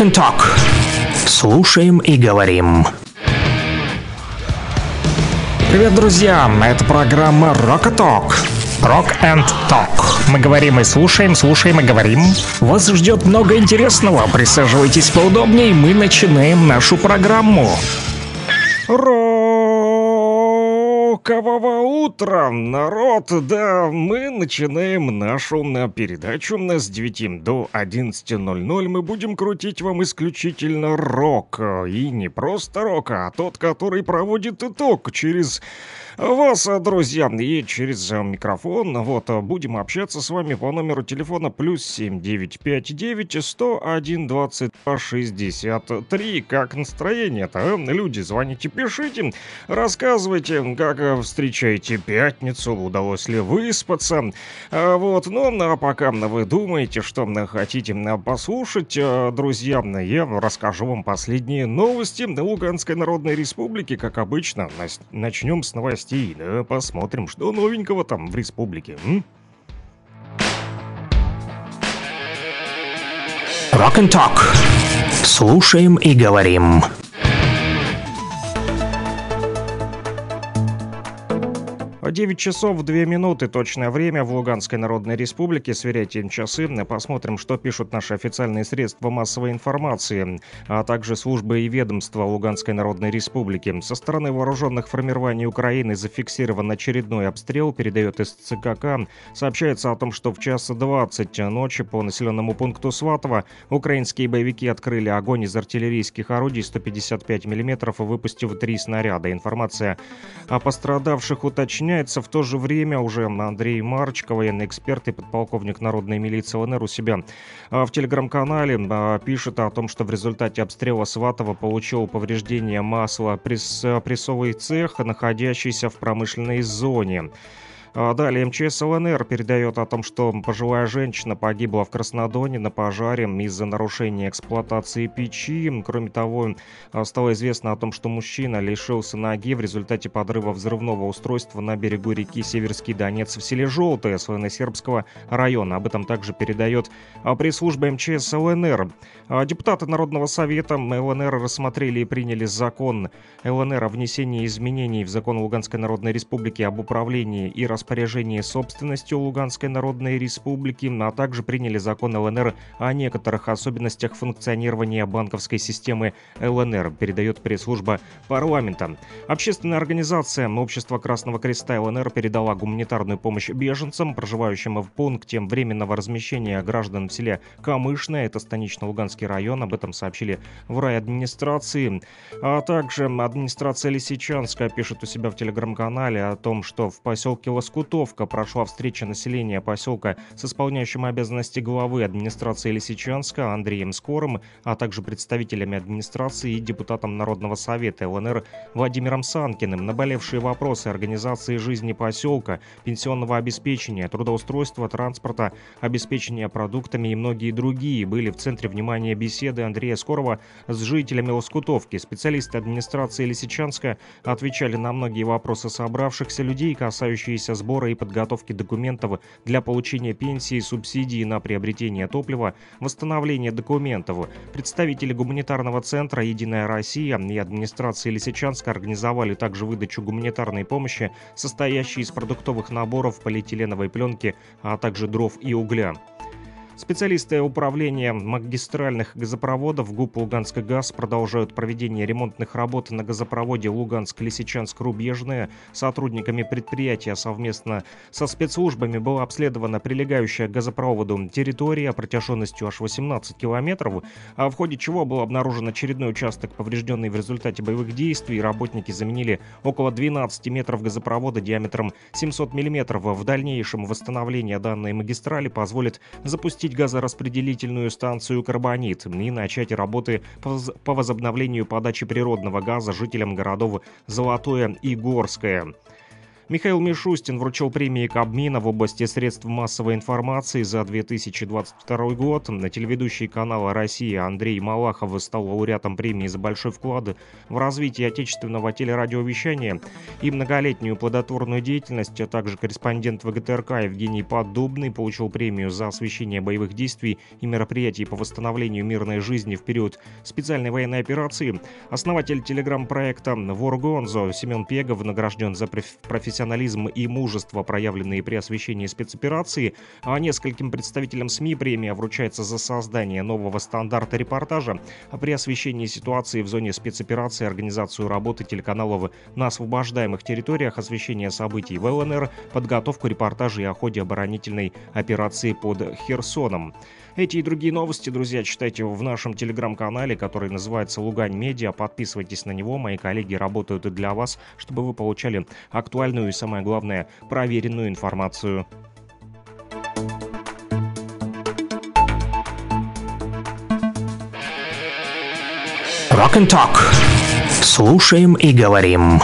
Rock and Talk. Слушаем и говорим. Привет, друзья! Это программа Rock and Talk. Rock and Talk. Мы говорим и слушаем, слушаем и говорим. Вас ждет много интересного. Присаживайтесь поудобнее, мы начинаем нашу программу. Рокового утра, народ! Да, мы начинаем нашу передачу. С 9 до 11.00 мы будем крутить вам исключительно рок. И не просто рок, а тот, который проводит итог через... вас, друзья, и через микрофон. Вот, будем общаться с вами по номеру телефона +7 959 101 22 63. Как настроение-то, люди, звоните, пишите, рассказывайте, как встречаете пятницу, удалось ли выспаться. Вот, ну, а пока вы думаете, что хотите послушать, друзья, я расскажу вам последние новости Луганской Народной Республики, как обычно. Начнем с новостей. Да, посмотрим, что новенького там в республике. Rock and Talk. Слушаем и говорим. Девять часов 2 минуты точное время в Луганской Народной Республике. Сверяйте им часы, посмотрим, что пишут наши официальные средства массовой информации, а также службы и ведомства Луганской Народной Республики. Со стороны вооруженных формирований Украины зафиксирован очередной обстрел, передает СЦКК. Сообщается о том, что в 1:20 ночи по населенному пункту Сватово украинские боевики открыли огонь из артиллерийских орудий 155 мм, выпустив 3 снаряда. Информация о пострадавших уточняется. В то же время уже Андрей Марочко, военный эксперт и подполковник Народной милиции ЛНР, у себя в телеграм-канале пишет о том, что в результате обстрела Сватова получил повреждение масла прессовый цех, находящийся в промышленной зоне. Далее МЧС ЛНР передает о том, что пожилая женщина погибла в Краснодоне на пожаре из-за нарушения эксплуатации печи. Кроме того, стало известно о том, что мужчина лишился ноги в результате подрыва взрывного устройства на берегу реки Северский Донец в селе Желтое Славяно-Сербского района. Об этом также передает пресс-служба МЧС ЛНР. Депутаты Народного совета ЛНР рассмотрели и приняли закон ЛНР о внесении изменений в закон Луганской Народной Республики об управлении и распоряжении собственностью Луганской Народной Республики, а также приняли закон ЛНР о некоторых особенностях функционирования банковской системы ЛНР, передает пресс-служба парламента. Общественная организация Общество Красного Креста ЛНР передала гуманитарную помощь беженцам, проживающим в пункте временного размещения граждан в селе Камышное, это станично-луганский район, об этом сообщили в райадминистрации. А также администрация Лисичанска пишет у себя в телеграм-канале о том, что в поселке Лоскутовка прошла встреча населения поселка с исполняющим обязанности главы администрации Лисичанска Андреем Скорым, а также представителями администрации и депутатом Народного совета ЛНР Владимиром Санкиным. Наболевшие вопросы организации жизни поселка, пенсионного обеспечения, трудоустройства, транспорта, обеспечения продуктами и многие другие были в центре внимания беседы Андрея Скорого с жителями Лоскутовки. Специалисты администрации Лисичанска отвечали на многие вопросы собравшихся людей, касающиеся сбора и подготовки документов для получения пенсии, субсидии на приобретение топлива, восстановления документов. Представители гуманитарного центра «Единая Россия» и администрации Лисичанска организовали также выдачу гуманитарной помощи, состоящей из продуктовых наборов, полиэтиленовой пленки, а также дров и угля. Специалисты управления магистральных газопроводов ГУП «Луганск-Газ» продолжают проведение ремонтных работ на газопроводе Луганск-Лисичанск-Рубежное. Сотрудниками предприятия совместно со спецслужбами была обследована прилегающая к газопроводу территория протяженностью аж 18 километров, в ходе чего был обнаружен очередной участок, поврежденный в результате боевых действий. Работники заменили около 12 метров газопровода диаметром 700 мм. В дальнейшем восстановление данной магистрали позволит запустить газораспределительную станцию «Карбонит» и начать работы по возобновлению подачи природного газа жителям городов Золотое и Горское. Михаил Мишустин вручил премии Кабмина в области средств массовой информации за 2022 год. На телеведущий канала «Россия» Андрей Малахов стал лауреатом премии за большой вклад в развитие отечественного телерадиовещания и многолетнюю плодотворную деятельность, а также корреспондент ВГТРК Евгений Поддубный получил премию за освещение боевых действий и мероприятий по восстановлению мирной жизни в период специальной военной операции. Основатель телеграм-проекта «Воргонзо» Семен Пегов награжден за профессионализм и мужество, проявленные при освещении спецоперации, а нескольким представителям СМИ премия вручается за создание нового стандарта репортажа, а при освещении ситуации в зоне спецоперации, организацию работы телеканалов на освобождаемых территориях, освещение событий в ЛНР, подготовку репортажей о ходе оборонительной операции под Херсоном. Эти и другие новости, друзья, читайте в нашем телеграм-канале, который называется «Лугань-Медиа». Подписывайтесь на него, мои коллеги работают и для вас, чтобы вы получали актуальную и, самое главное, проверенную информацию. Rock and Talk. Слушаем и говорим.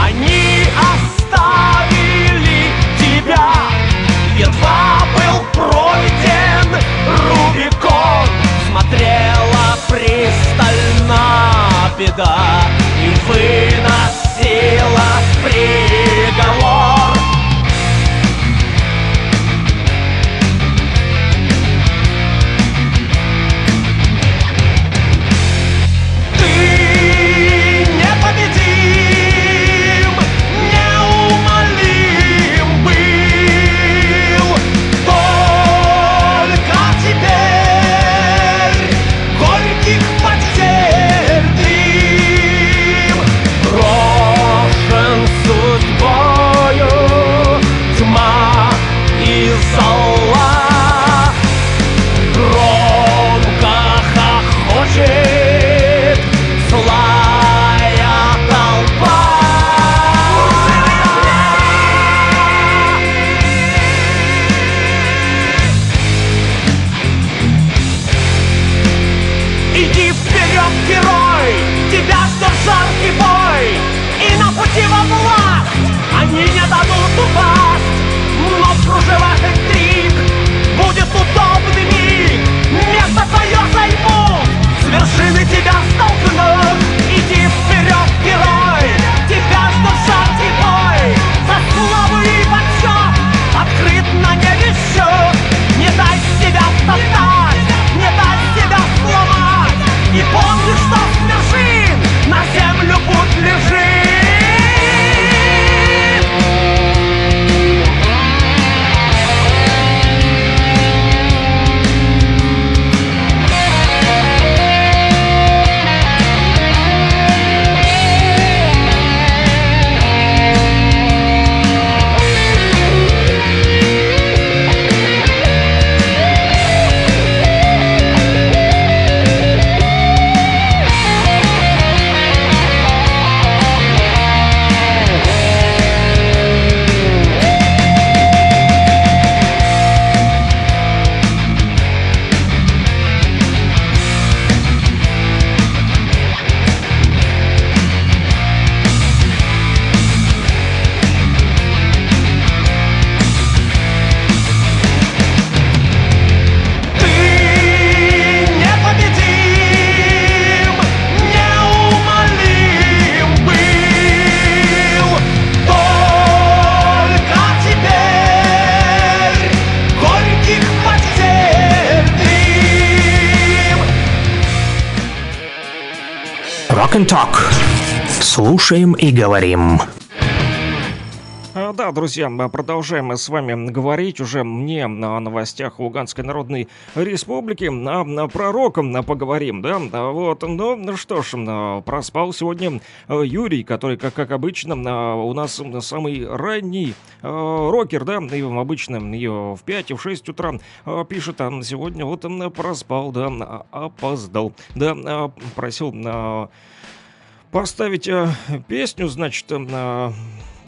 Они остались Rock and Talk. Слушаем и говорим. Да, друзья, мы продолжаем с вами говорить уже не о новостях Луганской Народной Республики, а про рок поговорим, да, вот, ну что ж, проспал сегодня Юрий, который, как обычно, у нас самый ранний рокер, да, и обычно ее в 5 и в 6 утра пишет, а сегодня вот он проспал, да, опоздал, да, просил поставить песню, значит,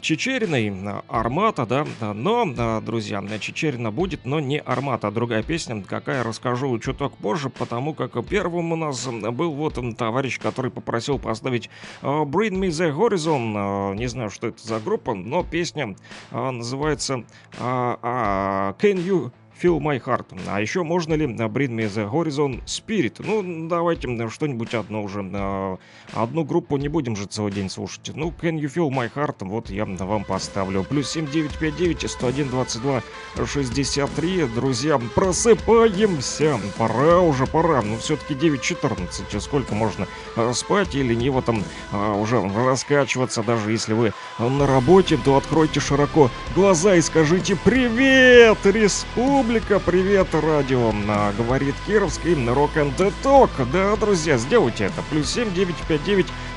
Чичериной, «Армата», да, но, друзья, Чичерина будет, но не «Армата», а другая песня, какая, расскажу чуток позже, потому как первым у нас был вот товарищ, который попросил поставить «Bring Me The Horizon», не знаю, что это за группа, но песня называется «Can You Feel My Heart». А еще можно ли «Bring Me The Horizon Spirit»? Ну, давайте что-нибудь одно уже. Одну группу не будем же целый день слушать. Ну, «Can You Feel My Heart» вот я вам поставлю. Плюс 7959-101-22-63. Друзья, просыпаемся. Пора уже, пора. Ну, все-таки 9:14. Сколько можно спать и лениво там уже раскачиваться. Даже если вы на работе, то откройте широко глаза и скажите «Привет, республика!» Привет, радио, говорит Кировский, Rock and Talk. Да, друзья, сделайте это. Плюс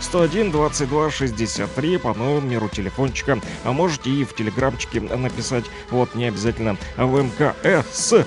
7959-101-22-63 по номеру телефончика. А можете и в телеграмчике написать, вот не обязательно в МКС.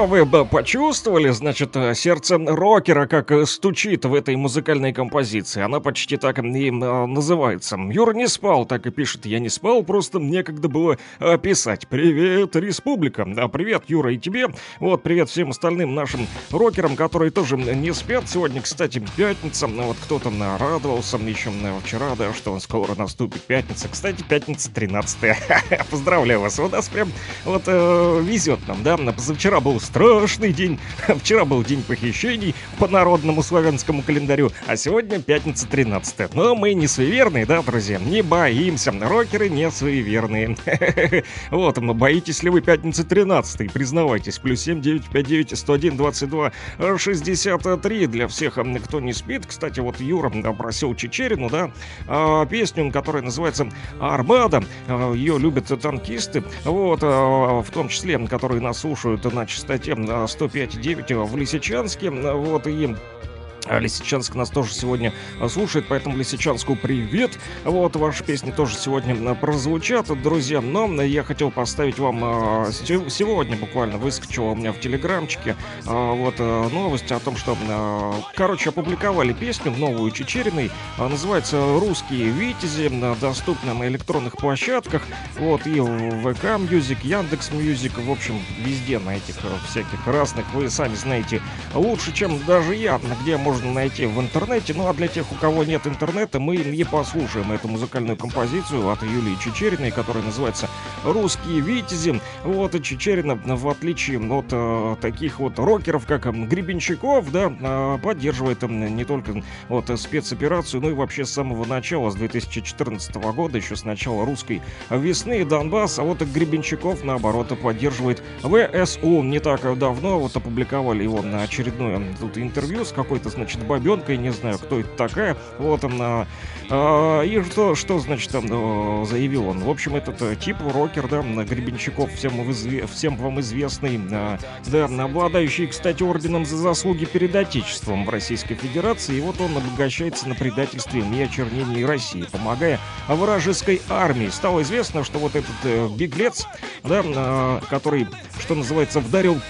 что вы почувствовали, значит, сердце рокера как стучит в этой музыкальной композиции. Она почти так и называется. Юра не спал, так и пишет. Я не спал, просто некогда было писать. Привет, республика. Да, привет, Юра, и тебе. Вот, привет всем остальным нашим рокерам, которые тоже не спят. Сегодня, кстати, пятница. Вот кто-то нарадовался еще вчера, да, что скоро наступит пятница. Кстати, пятница 13-е. Поздравляю вас. У нас прям вот везет нам, да. Позавчера был страшный день. Вчера был день похищений по народному славянскому календарю. А сегодня пятница 13-е. Но мы не суеверные, да, друзья? Не боимся. Рокеры не суеверные. Вот, боитесь ли вы пятницы 13-й? Признавайтесь. Плюс 7 959 101 22 63. Для всех, кто не спит. Кстати, вот Юра просил Чичерину, да, песню, которая называется «Армада». Ее любят танкисты. Вот, в том числе, которые нас слушают на частоте 105.9 в Лисичанске. Вот, и Лисичанск нас тоже сегодня слушает, поэтому Лисичанску привет. Вот, ваши песни тоже сегодня прозвучат, друзья. Но я хотел поставить вам сегодня, буквально выскочила у меня в телеграмчике вот новость о том, что, короче, опубликовали песню новую Чичериной. Называется «Русские витязи», доступна на электронных площадках. Вот, и в ВК Мьюзик, Яндекс Мьюзик, в общем, везде на этих всяких разных. Вы сами знаете лучше, чем даже я, где можно найти в интернете. Ну а для тех, у кого нет интернета, мы и послушаем эту музыкальную композицию от Юлии Чичериной, которая называется «Русские витязи». Вот, и Чичерина, в отличие от таких вот рокеров, как Гребенщиков, да, поддерживает не только вот спецоперацию, но и вообще с самого начала, с 2014 года, еще с начала русской весны, Донбасс. А вот Гребенщиков, наоборот, поддерживает ВСУ. Не так давно вот опубликовали его на очередное тут интервью с какой-то, значит, бабенкой, не знаю, кто это такая. Вот она. И что значит, заявил он? В общем, этот тип, рокер, да, Гребенщиков, всем вам известный, да, обладающий, кстати, орденом за заслуги перед Отечеством в Российской Федерации. И вот он обогащается на предательстве и очернении России, помогая вражеской армии. Стало известно, что вот этот беглец, да, который, что называется, вдарил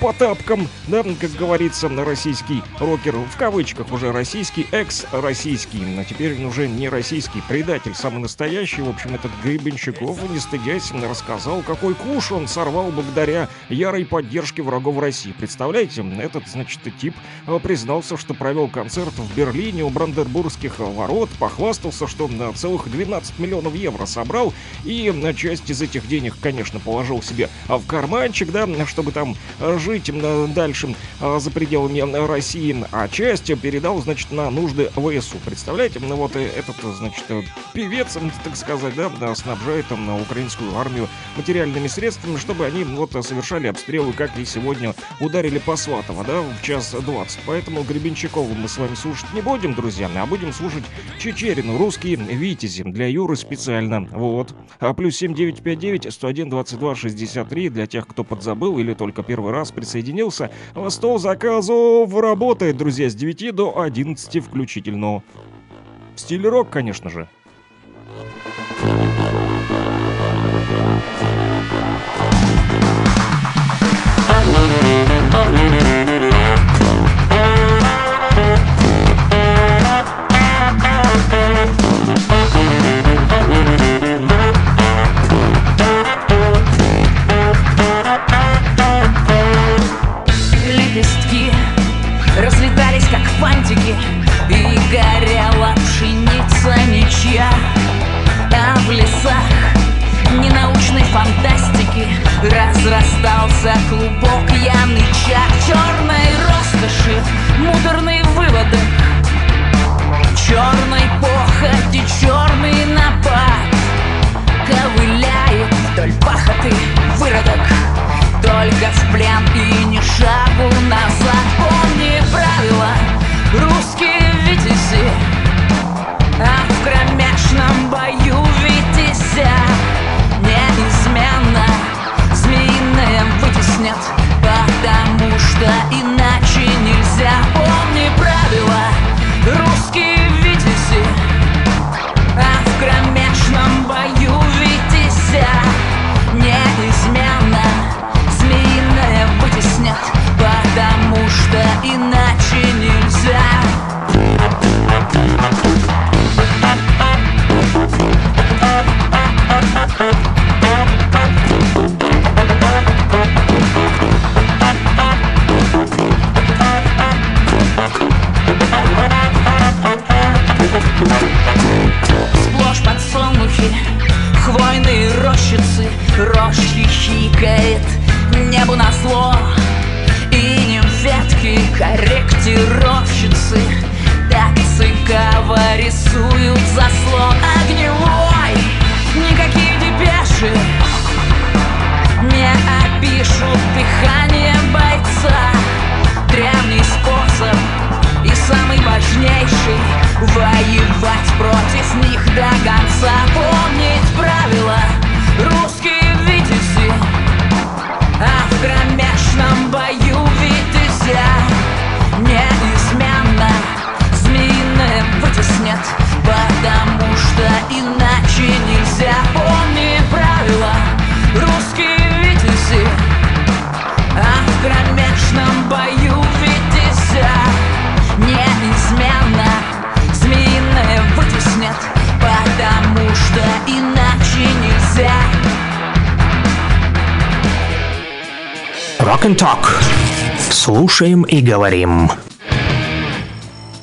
по тапкам, да, как говорится, на российский рокер, в кавычках уже российский, экс-российский, а теперь он уже не российский, предатель самый настоящий. В общем, этот Гребенщиков, не стыдясь, рассказал, какой куш он сорвал благодаря ярой поддержке врагов России. Представляете, этот, значит, тип признался, что провел концерт в Берлине у Бранденбургских ворот, похвастался, что на целых 12 миллионов евро собрал, и часть из этих денег, конечно, положил себе в карманчик, да, чтобы там жить дальше за пределами России, а часть передал, значит, на нужды ВСУ. Представляете, ну вот этот, значит, певец, так сказать, да, снабжает там украинскую армию материальными средствами, чтобы они вот совершали обстрелы, как и сегодня ударили по Сватово, да, в 1:20. Поэтому Гребенщикову мы с вами слушать не будем, друзья, а будем слушать Чичерину, «Русские витязи», для Юры специально. Вот. А плюс 7 959 101 22 63. Для тех, кто подзабыл или только первый раз присоединился, стол заказов работает, друзья, с 9 до 11 включительно. В стиле рок, конечно же. Разлетались, как фантики, и горела пшеница ничья. Корректировщицы так цикаво рисуют заслон огневой. Никакие депеши не опишут дыхание бойца. Древний способ и самый важнейший — воевать против них до конца. Помнить правила, русские витязи, а в кромешном бою витязя неизменно змеиным вытеснят, потому что иначе нельзя. Помни правила, русские витязи, а в кромешном бою витязя неизменно змеиным вытеснят, потому что иначе нельзя. Rock and Talk. Слушаем и говорим.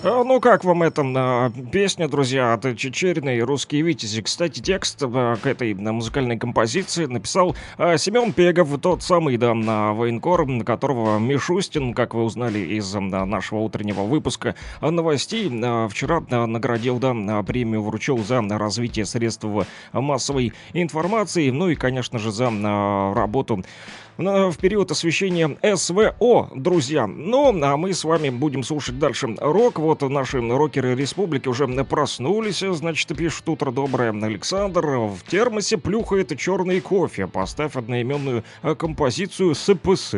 Ну, как вам эта песня, друзья, от Чичерина и «Русские витязи». Кстати, текст к этой музыкальной композиции написал Семен Пегов, тот самый, да, военкор, которого Мишустин, как вы узнали из нашего утреннего выпуска новостей, вчера наградил, да, премию вручил за развитие средств массовой информации, ну и, конечно же, за работу в период освещения СВО, друзья. Ну, а мы с вами будем слушать дальше рок. Вот наши рокеры республики уже проснулись, значит, пишут: утро доброе. Александр в термосе плюхает черный кофе. Поставь одноименную композицию СПС.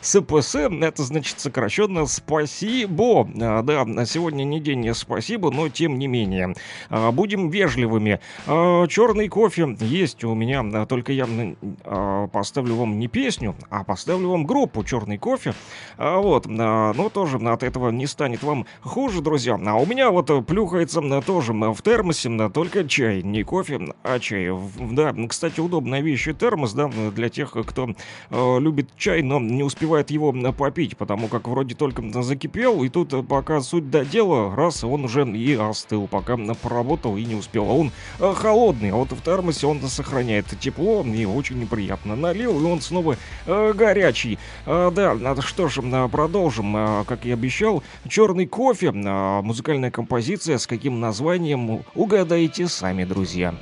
СПС — это, значит, сокращенно «спасибо». Да, сегодня не день «спасибо», но тем не менее будем вежливыми. Черный кофе есть у меня, только я поставлю вам не песню, а поставлю вам группу «Черный кофе». Вот, но тоже от этого не станет вам хуже, друзья. А у меня вот плюхается тоже в термосе только чай, не кофе, а чай. Да, кстати, удобная вещь термос, да, для тех, кто любит чай, но не успевает его попить, потому как вроде только закипел, и тут пока суть до дела, раз, он уже и остыл, пока поработал и не успел. А он холодный, а вот в термосе он сохраняет тепло, и очень неприятно. Налил, и он снова горячий. Да, что ж, продолжим. Как и обещал, «Черный кофе», музыкальная композиция с каким названием — угадайте сами, друзья.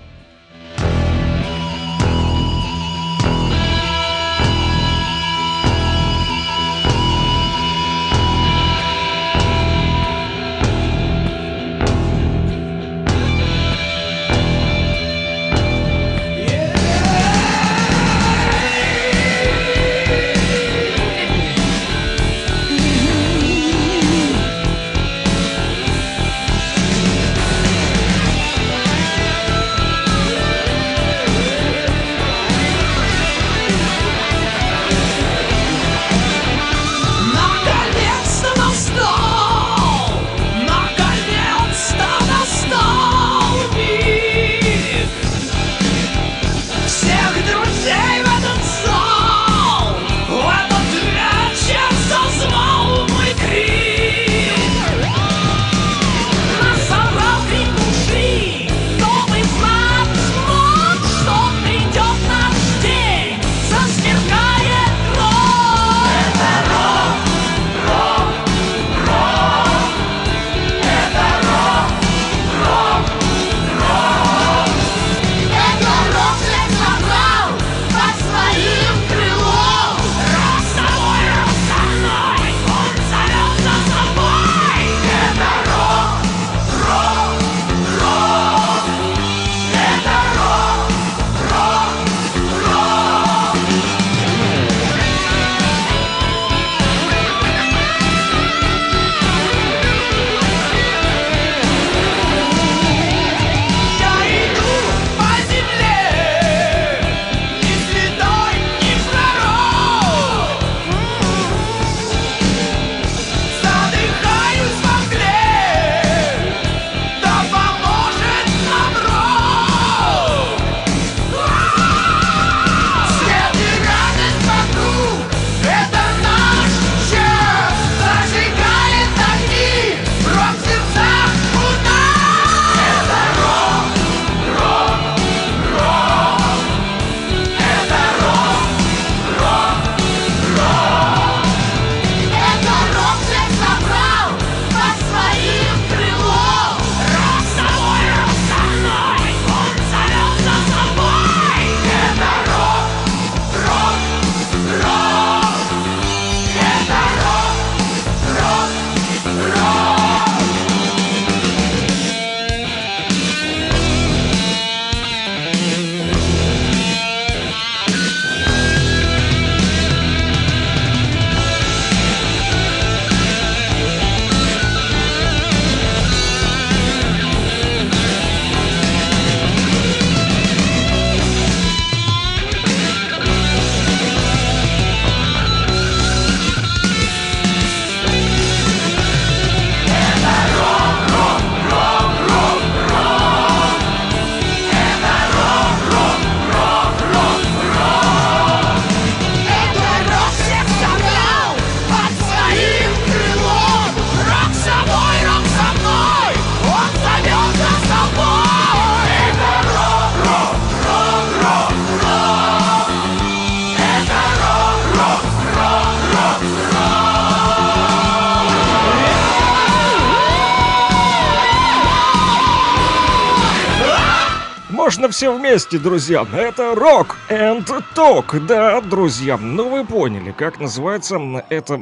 можно все вместе, друзья. Это Rock and Talk. Да, друзья, ну вы поняли, как называется это...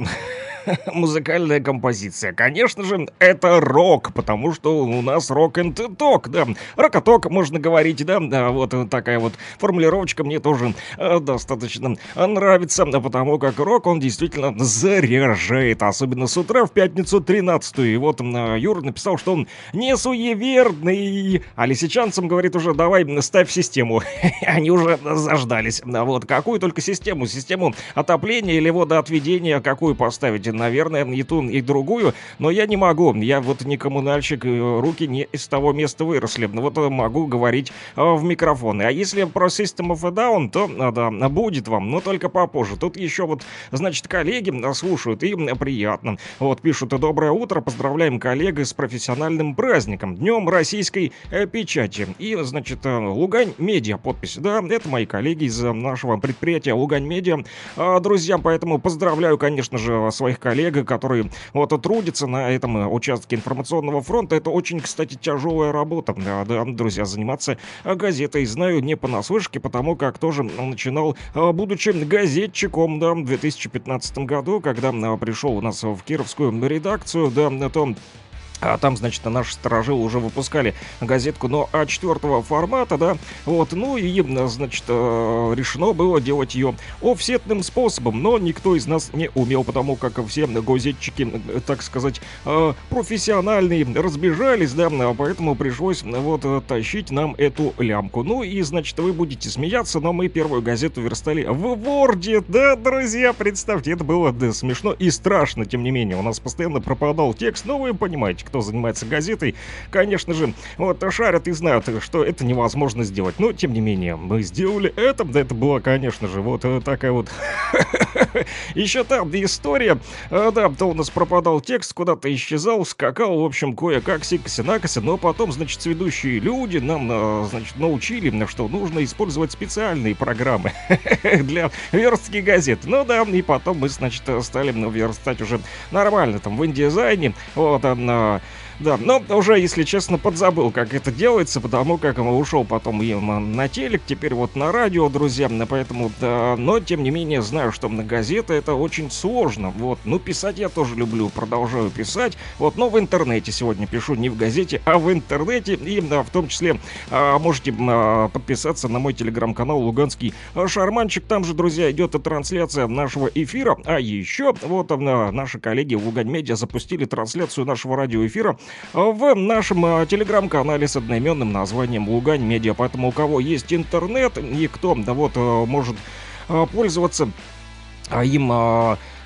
музыкальная композиция. Конечно же, это рок, потому что у нас рок-н-ток, да. Рок-н-ток, можно говорить, да. Вот такая вот формулировочка мне тоже достаточно нравится, потому как рок, он действительно заряжает, особенно с утра в пятницу 13-ю. И вот Юра написал, что он не суеверный, а лисичанцам говорит уже: давай, ставь систему. Они уже заждались. Вот, какую только систему? Систему отопления или водоотведения, какую поставить? Наверное, и ту, и другую, но я не могу. Я вот не коммунальщик, руки не из того места выросли. Вот могу говорить в микрофон. А если про System of a Down, то да, будет вам, но только попозже. Тут еще вот, значит, коллеги слушают, и приятно. Вот пишут: доброе утро, поздравляем коллег с профессиональным праздником, Днем Российской Печати. И, значит, Лугань-Медиа, подпись. Да, это мои коллеги из нашего предприятия Лугань-Медиа. Друзья, поэтому поздравляю, конечно же, своих коллег, которые вот трудятся на этом участке информационного фронта. Это очень, кстати, тяжелая работа, да, друзья, заниматься газетой. Знаю не понаслышке, потому как тоже начинал, будучи газетчиком, да, в 2015 году, когда пришел у нас в кировскую редакцию, да, то... А там, значит, наши сторожилы уже выпускали газетку, но А4 формата, да, вот, ну и, значит, решено было делать ее офсетным способом, но никто из нас не умел, потому как все газетчики, так сказать, профессиональные разбежались, да, поэтому пришлось вот тащить нам эту лямку. Ну и, значит, вы будете смеяться, но мы первую газету верстали в Word, да, друзья, представьте, это было, да, смешно и страшно, тем не менее, у нас постоянно пропадал текст, но вы понимаете, кто занимается газетой, конечно же, вот шарят и знают, что это невозможно сделать. Но, тем не менее, мы сделали это. Да, это была, конечно же, вот такая вот еще там история. Да, то у нас пропадал текст, куда-то исчезал, скакал, в общем, кое-как, сикося-накося. Но потом, значит, ведущие люди нам, значит, научили, что нужно использовать специальные программы для верстки газет. Ну да, и потом мы, значит, стали верстать уже нормально, там, в индизайне, вот, на... Да, но уже, если честно, подзабыл, как это делается, потому как он ушел потом им на телек, теперь вот на радио, друзья, поэтому, да, но, тем не менее, знаю, что на газеты это очень сложно, вот, ну, писать я тоже люблю, продолжаю писать, вот, но в интернете сегодня пишу, не в газете, а в интернете, и, да, в том числе, можете подписаться на мой телеграм-канал «Луганский шарманчик», там же, друзья, идет трансляция нашего эфира, а еще, вот, наши коллеги в Лугань-Медиа запустили трансляцию нашего радиоэфира в нашем телеграм-канале с одноименным названием «Лугань-Медиа». Поэтому у кого есть интернет и кто, да, вот, может пользоваться им,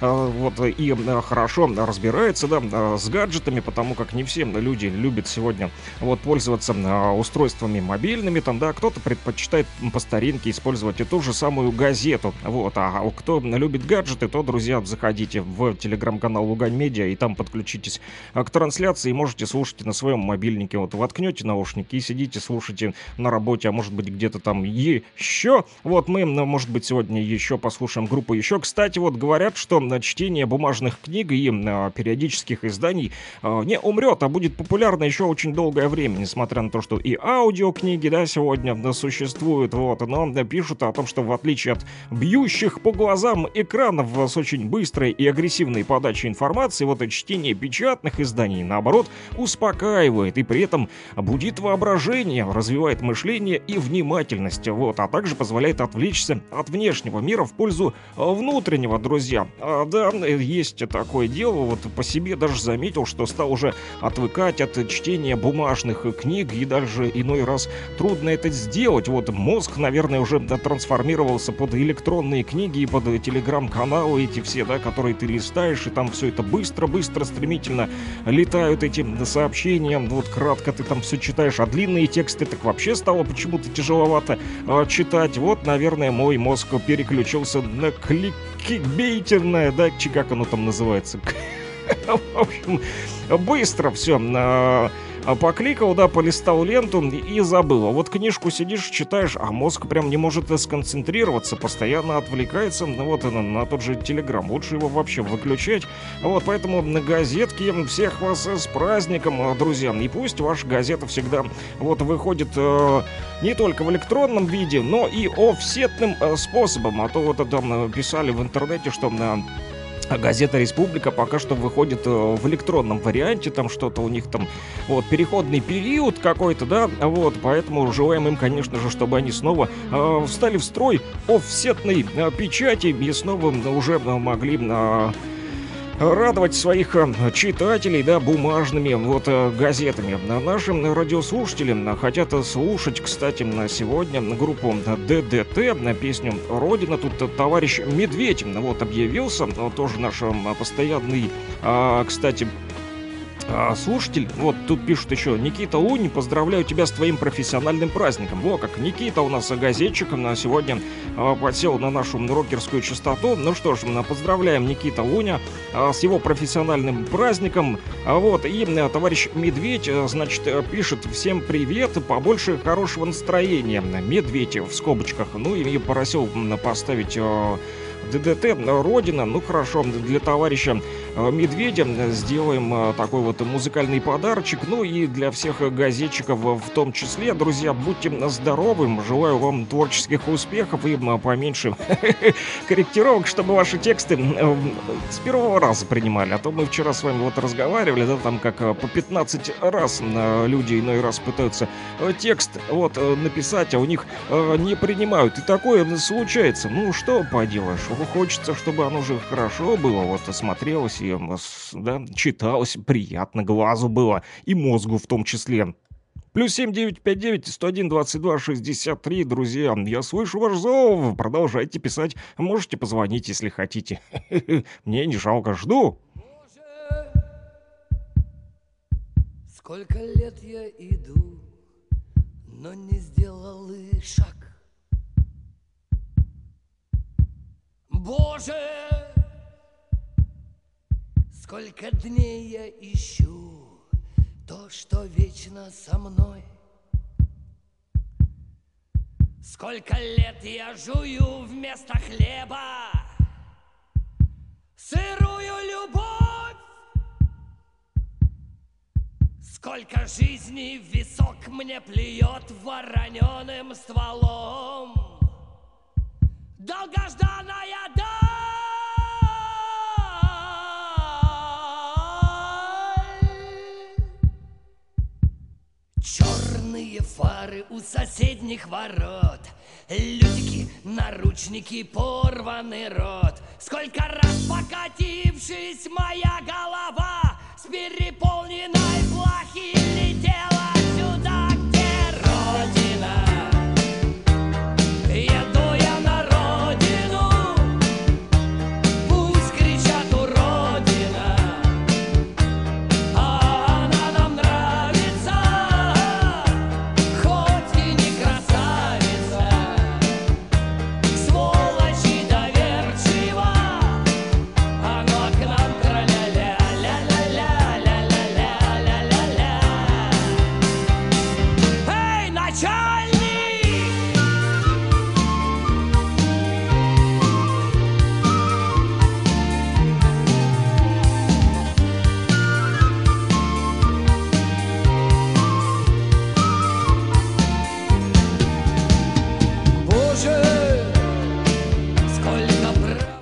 вот, и хорошо разбирается, да, с гаджетами, потому как не все люди любят сегодня вот пользоваться устройствами мобильными, там, да, кто-то предпочитает по старинке использовать и ту же самую газету, вот, а кто любит гаджеты, то, друзья, заходите в телеграм-канал Лугань-Медиа и там подключитесь к трансляции, можете слушать на своем мобильнике, вот, воткнете наушники и сидите, слушайте на работе, а может быть где-то там еще, вот, мы, может быть, сегодня еще послушаем группу еще, кстати, вот, говорят, что на чтение бумажных книг и периодических изданий не умрет, а будет популярно еще очень долгое время, несмотря на то, что и аудиокниги, да, сегодня существуют, вот, но пишут о том, что в отличие от бьющих по глазам экранов с очень быстрой и агрессивной подачей информации, вот, чтение печатных изданий, наоборот, успокаивает и при этом будит воображение, развивает мышление и внимательность, вот, а также позволяет отвлечься от внешнего мира в пользу внутреннего, друзья. Да, есть такое дело, вот по себе даже заметил, что стал уже отвыкать от чтения бумажных книг, и даже иной раз трудно это сделать, вот мозг, наверное, уже трансформировался под электронные книги и под телеграм-каналы эти все, да, которые ты листаешь, и там все это быстро-быстро, стремительно летают эти сообщения, вот кратко ты там все читаешь, а длинные тексты так вообще стало почему-то тяжеловато читать, вот, наверное, мой мозг переключился на кликбейтинг, да, как оно там называется. В общем, быстро все покликал, да, полистал ленту и забыл. А вот книжку сидишь, читаешь, а мозг прям не может сконцентрироваться, постоянно отвлекается, вот на тот же Телеграм. Лучше его вообще выключать. Вот, поэтому на газетке всех вас с праздником, друзья. И пусть ваша газета всегда вот выходит не только в электронном виде, но и офсетным способом. А то вот там писали в интернете, что газета «Республика» пока что выходит в электронном варианте, там что-то у них там, вот, переходный период какой-то, да, вот, поэтому желаем им, конечно же, чтобы они снова встали в строй офсетной печати и снова уже могли радовать своих читателей, да, бумажными вот газетами. Нашим радиослушателям хотят слушать, кстати, на сегодня группу ДДТ на песню «Родина». Тут товарищ Медведь вот объявился, тоже наш постоянный, кстати, слушатель. Вот тут пишут еще: Никита Лунь, поздравляю тебя с твоим профессиональным праздником. Во как, Никита у нас газетчик, на сегодня подсел на нашу рокерскую частоту. Ну что ж, поздравляем Никита Луня с его профессиональным праздником. Вот, и товарищ Медведь, значит, пишет: всем привет, побольше хорошего настроения. Медведь в скобочках. Ну и просил поставить ДДТ «Родина». Ну хорошо, для товарища Медведя сделаем такой вот музыкальный подарочек. Ну и для всех газетчиков в том числе. Друзья, будьте здоровы, желаю вам творческих успехов и поменьше корректировок, чтобы ваши тексты с первого раза принимали. А то мы вчера с вами вот разговаривали, да, там как по 15 раз люди иной раз пытаются текст вот написать, а у них не принимают. И такое случается. Ну что поделаешь? Хочется, чтобы оно же хорошо было, вот смотрелось и, да, читалось, приятно глазу было и мозгу в том числе. Плюс 7959-101-22-63, друзья, я слышу ваш зов, продолжайте писать, можете позвонить, если хотите, мне не жалко, жду. Сколько лет я иду, но не сделал и шаг. Боже, сколько дней я ищу то, что вечно со мной. Сколько лет я жую вместо хлеба сырую любовь. Сколько жизней в висок мне плюет вороненым стволом долгожданная даль. Черные фары у соседних ворот, людики, наручники, порванный рот. Сколько раз покатившись, моя голова с переполненной плахи летела сюда, где родина.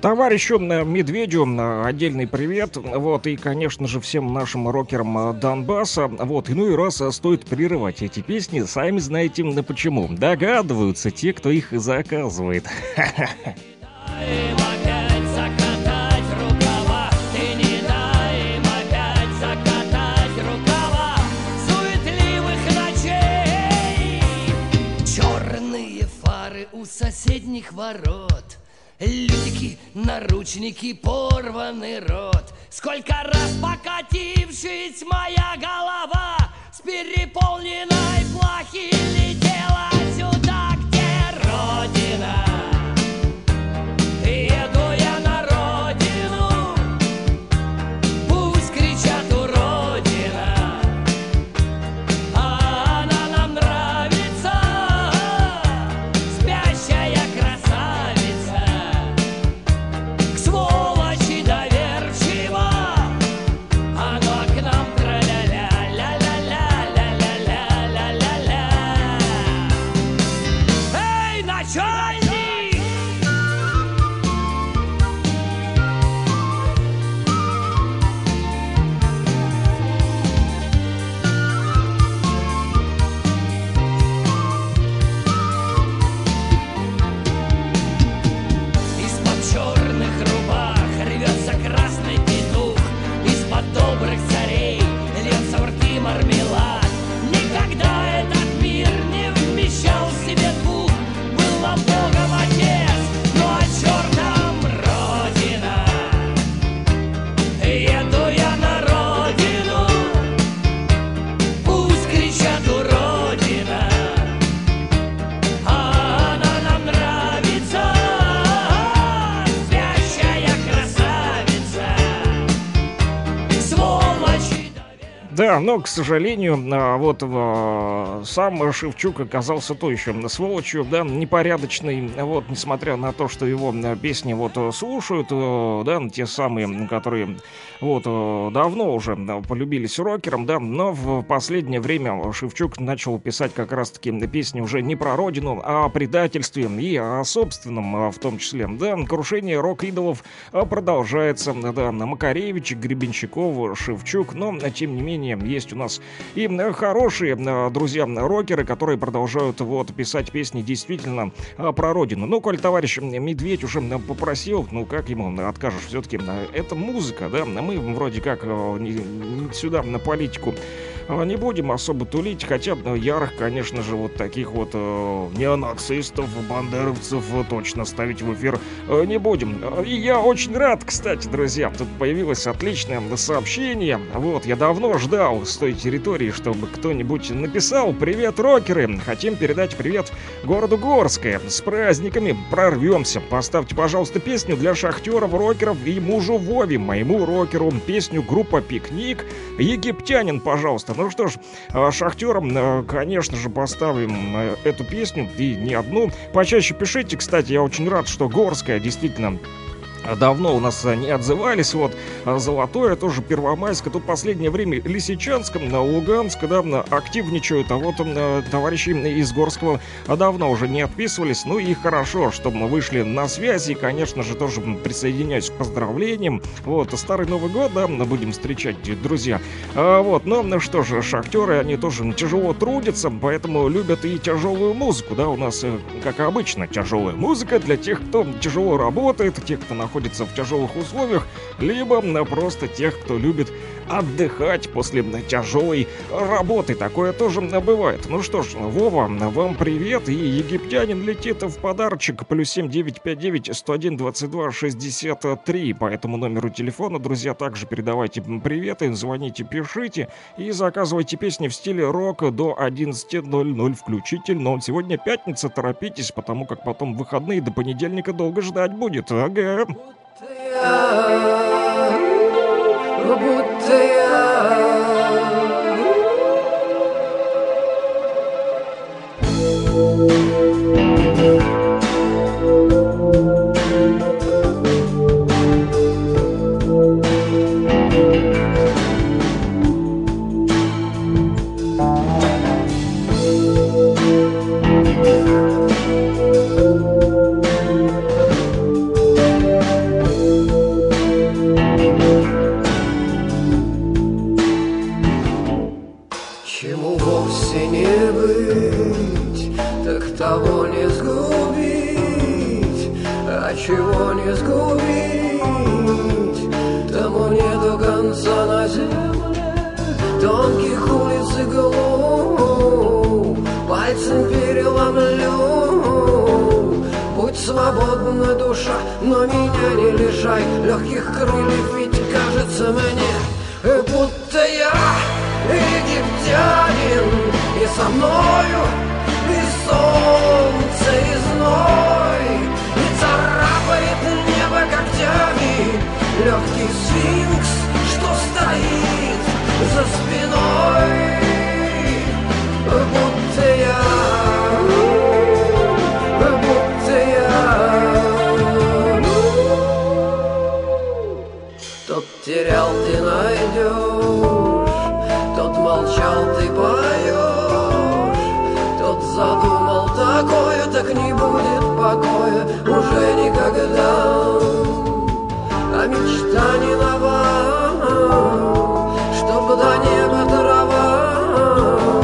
Товарищу Медведю отдельный привет, вот, и, конечно же, всем нашим рокерам Донбасса, вот, иной раз стоит прерывать эти песни, сами знаете почему, догадываются те, кто их заказывает. Черные фары у соседних ворот, людики, наручники, порванный рот. Сколько раз покатившись, моя голова с переполненной плахи летела сюда, где родина. Но, к сожалению, вот сам Шевчук оказался то еще сволочью, да, непорядочный, вот, несмотря на то, что его песни вот слушают, да, те самые, которые вот давно уже полюбились рокерам, да, но в последнее время Шевчук начал писать как раз-таки песни уже не про родину, а о предательстве и о собственном, в том числе, да, крушение рок-идолов продолжается, да, Макаревич, Гребенщиков, Шевчук, но, тем не менее, есть у нас и хорошие друзья рокеры, которые продолжают вот писать песни действительно про родину. Ну, коль товарищ Медведь уже попросил, ну как ему откажешь, все-таки это музыка, да, мы вроде как сюда на политику не будем особо тулить, хотя ярых, конечно же, вот таких вот неонацистов, бандеровцев точно ставить в эфир не будем. И я очень рад, кстати, друзья, тут появилось отличное сообщение, вот, я давно ждал с той территории, чтобы кто-нибудь написал: «Привет, рокеры! Хотим передать привет городу Горское. С праздниками, прорвемся. Поставьте, пожалуйста, песню для шахтеров, рокеров и мужу Вови, моему рокеру, песню группа «Пикник», «Египтянин», пожалуйста». Ну что ж, шахтерам, конечно же, поставим эту песню, и не одну. Почаще пишите, кстати, я очень рад, что Горская действительно... Давно у нас не отзывались, вот, Золотое, тоже Первомайск, то последнее время Лисичанск, Луганск, да, активничают, а вот товарищи из Горского давно уже не отписывались, ну и хорошо, что мы вышли на связь, и, конечно же, тоже присоединяюсь к поздравлениям, вот, Старый Новый год, да, будем встречать, друзья, вот, ну что же, шахтеры, они тоже тяжело трудятся, поэтому любят и тяжелую музыку, да, у нас, как обычно, тяжелая музыка для тех, кто тяжело работает, тех, кто находится в тяжелых условиях, либо на просто тех, кто любит отдыхать после тяжелой работы. Такое тоже бывает. Ну что ж, Вова, вам привет, и «Египтянин» летит в подарочек. +7 959 101 22 63. По этому номеру телефона, друзья, также передавайте приветы, звоните, пишите и заказывайте песни в стиле рок до 11:00 включительно. Сегодня пятница, торопитесь, потому как потом выходные, до понедельника долго ждать будет. Ага. Чего не сгубить, тому нету конца на земле. Тонких улиц и голов пальцем переломлю. Будь свободна, душа, но меня не лишай легких крыльев, ведь кажется мне, будто я египтянин, и со мною и солнце, и зной. Легкий сфинкс, что стоит за спиной, будто я. Тот терял, ты найдешь, тот молчал, ты поешь, тот задумал, такое так не будет. уже никогда, а мечта не нова, чтоб до неба трава.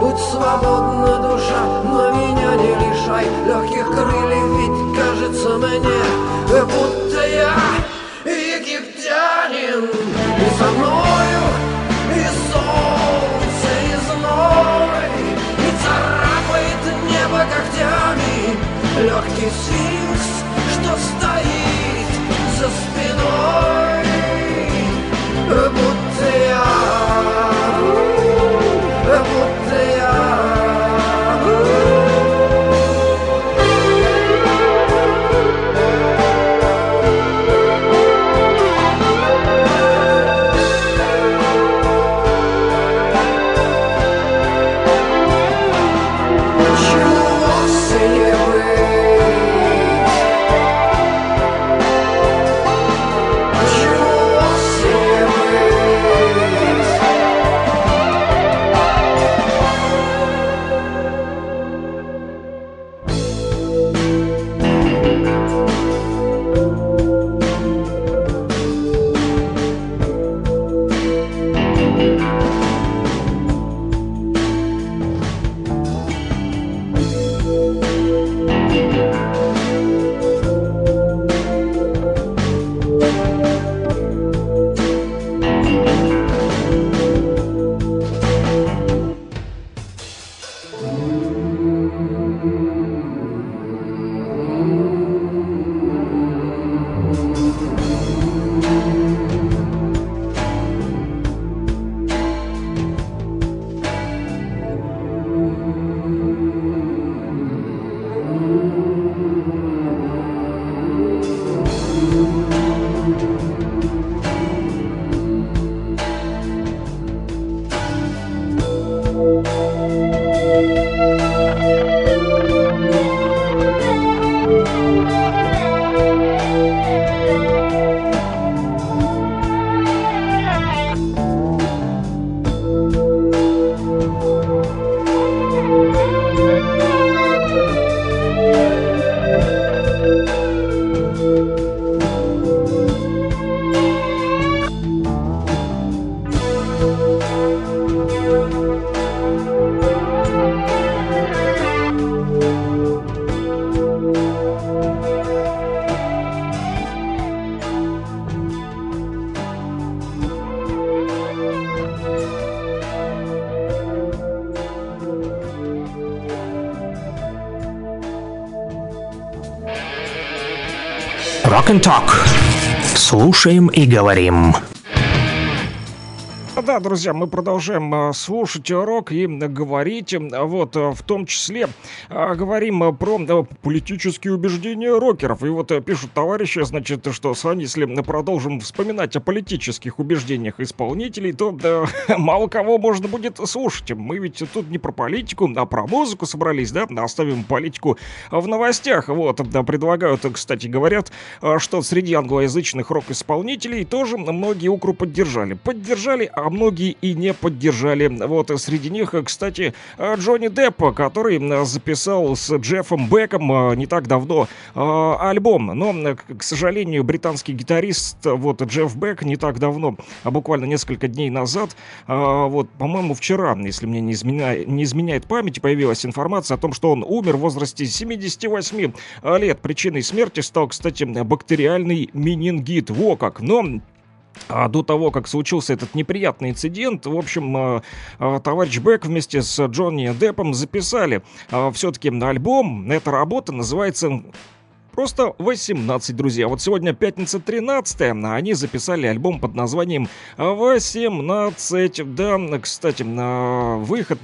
Будь свободна, душа, но меня не лишай легких крыльев, ведь кажется мне, будто я египтянин, и со мною и солнце, и зной, и царапает небо когтями легкий сфинкс, что стоит за спиной, Rock and Talk. Слушаем и говорим. Да, друзья, мы продолжаем слушать рок и говорить, вот, в том числе говорим про политические убеждения рокеров. И вот пишут товарищи, значит, что, Сань, если продолжим вспоминать о политических убеждениях исполнителей, то да, мало кого можно будет слушать. Мы ведь тут не про политику, а про музыку собрались, да? Оставим политику в новостях. Вот, предлагают, кстати, говорят, что среди англоязычных рок-исполнителей тоже многие укру поддержали. А многие и не поддержали. Вот среди них, кстати, Джонни Депп, который записал с Джеффом Беком не так давно альбом. Но, к сожалению, британский гитарист вот Джефф Бек не так давно, буквально несколько дней назад, вот, по-моему, вчера, если мне не изменяет память, появилась информация о том, что он умер в возрасте 78 лет. Причиной смерти стал, кстати, бактериальный менингит. Во как! Но до того, как случился этот неприятный инцидент, в общем, товарищ Бек вместе с Джонни Деппом записали все-таки альбом. Эта работа называется просто 18, друзья. Вот сегодня пятница 13-е, они записали альбом под названием 18. Да, кстати, выход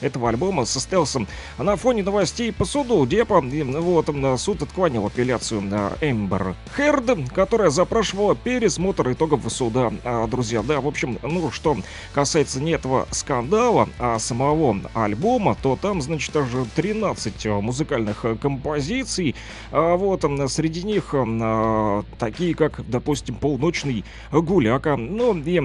этого альбома состоялся на фоне новостей по суду Деппа. Вот, суд отклонил апелляцию Эмбер Херд, которая запрашивала пересмотр итогов суда. Друзья, да, в общем, ну, что касается не этого скандала, а самого альбома, то там, значит, даже 13 музыкальных композиций. Вот, среди них такие, как, допустим, «Полночный гуляка», ну, и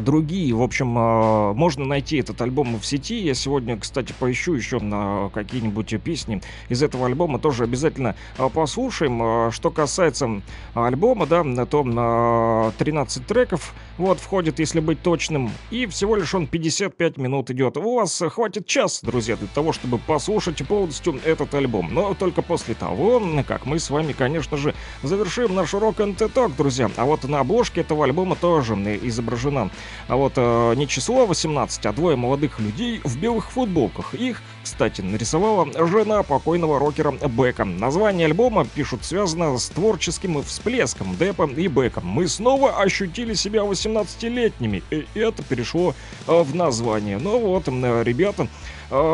другие. В общем, можно найти этот альбом в сети. Я сегодня, кстати, поищу еще на какие-нибудь песни из этого альбома. Тоже обязательно послушаем. Что касается альбома, да, то 13 треков вот входит, если быть точным. И всего лишь он 55 минут идет. У вас хватит час, друзья, для того, чтобы послушать полностью этот альбом. Но только после того, как мы с вами, конечно же, завершим наш Rock and Talk, друзья. А вот на обложке этого альбома тоже изображена не число 18, а двое молодых людей в белых футболках. Их, кстати, нарисовала жена покойного рокера Бека. Название альбома, пишут, связано с творческим всплеском Деппа и Бека. «Мы снова ощутили себя 18-летними, и это перешло в название». Ну вот, ребята,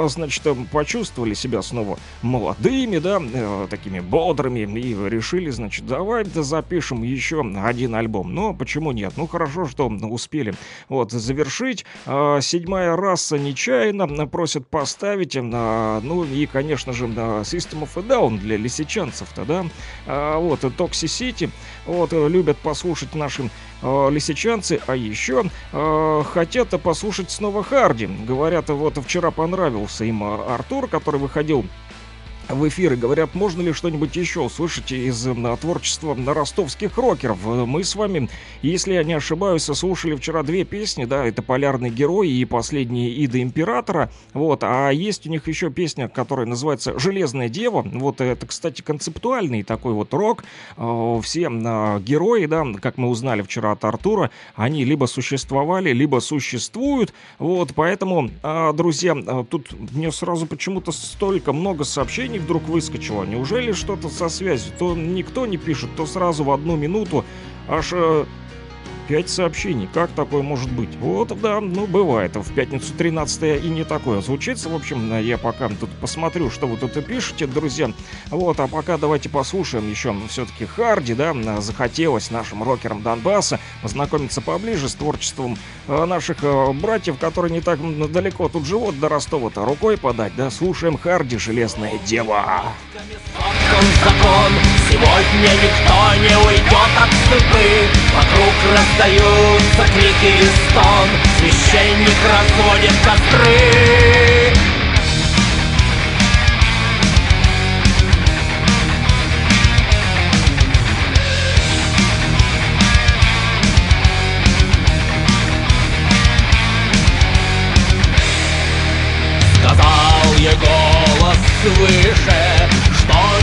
значит, почувствовали себя снова молодыми, да, такими бодрыми, и решили, значит, давай запишем еще один альбом. Но почему нет? Ну, хорошо, что успели вот завершить. «Седьмая раса нечаянно» просят поставить, ну и, конечно же, System of a Down для лисичанцев-то, да, вот, Toxicity, вот, любят послушать нашим лисичанцы, а еще хотят послушать снова Харди. Говорят, вот вчера понравился им Артур, который выходил в эфиры, говорят, можно ли что-нибудь еще услышать из творчества ростовских рокеров. Мы с вами, если я не ошибаюсь, слушали вчера две песни, да, это «Полярный герой» и «Последние иды императора», вот, а есть у них еще песня, которая называется «Железная дева», вот, это, кстати, концептуальный такой вот рок, все герои, да, как мы узнали вчера от Артура, они либо существовали, либо существуют, вот, поэтому, друзья, тут мне сразу почему-то столько много сообщений вдруг выскочило. Неужели что-то со связью? То никто не пишет, то сразу в одну минуту аж 5 сообщений. Как такое может быть? Вот, да, ну, бывает. В пятницу 13-е и не такое случится. В общем, я пока тут посмотрю, что вы тут пишете, друзья. Вот, а пока давайте послушаем еще все-таки Харди, да, захотелось нашим рокерам Донбасса познакомиться поближе с творчеством наших братьев, которые не так далеко тут живут, до Ростова-то рукой подать, да, слушаем Харди, «Железная дева». Закон. Сегодня никто не уйдет от судьбы. Вокруг раздаются крики и стон. Священник разводит костры. Сказал ей голос свыше,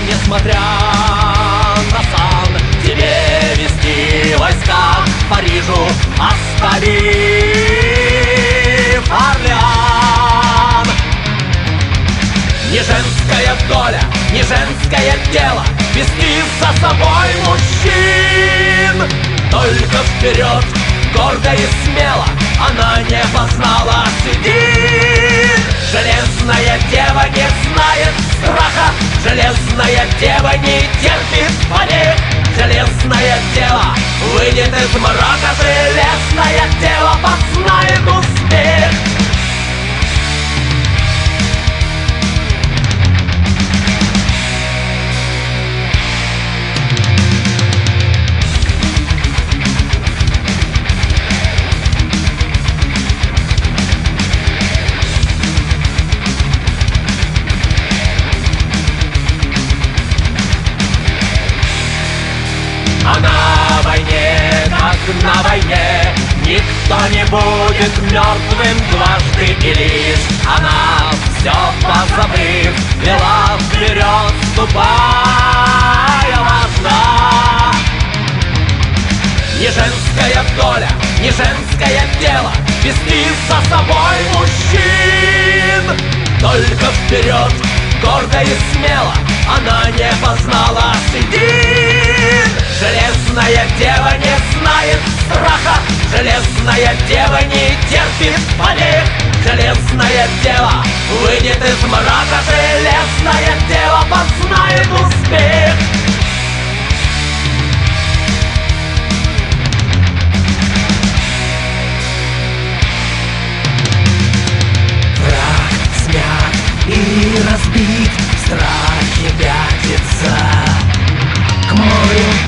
несмотря на сан, тебе вести войска к Парижу, оставив Орлеан. Не женская доля, не женское дело вести за собой мужчин. Только вперед, гордо и смело, она не познала седин. Железная дева не знает страха, железная дева не терпит паник. Железная дева выйдет из мрака, железная дева познает успех. На войне никто не будет мертвым дважды, и лишь она, все позабыв, вела вперед, ступая важна. Не женская доля, не женское дело вести за собой мужчин. Только вперед, гордо и смело, она не познала седин. Железная дева не знает страха, железная дева не терпит болех. Железная дева выйдет из мрака, железная дева познает успех. Враг смят и разбит, в страхе пятится к морю.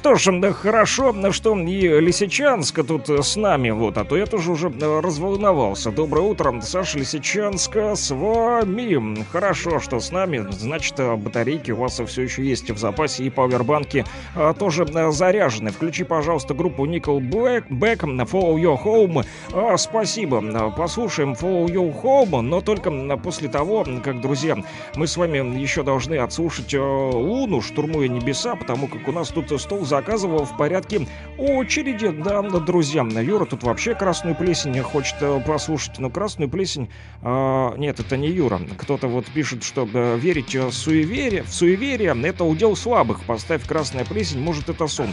что ж, да хорошо, что и Лисичанск тут с нами, вот, а то я тоже уже разволновался. Доброе утро, Саша, Лисичанска с вами. Хорошо, что с нами, значит, батарейки у вас все еще есть в запасе, и пауэрбанки тоже заряжены. Включи, пожалуйста, группу Nickelback, Follow Your Home. Спасибо, послушаем Follow Your Home, но только после того, как, друзья, мы с вами еще должны отслушать Луну, штурмуя небеса, потому как у нас тут стол заказывал в порядке очереди, да, друзья. Юра тут вообще Красную плесень хочет послушать, но Красную плесень... нет, это не Юра. Кто-то вот пишет, что верить в суеверие — это удел слабых. Поставь Красная плесень, может, это сон.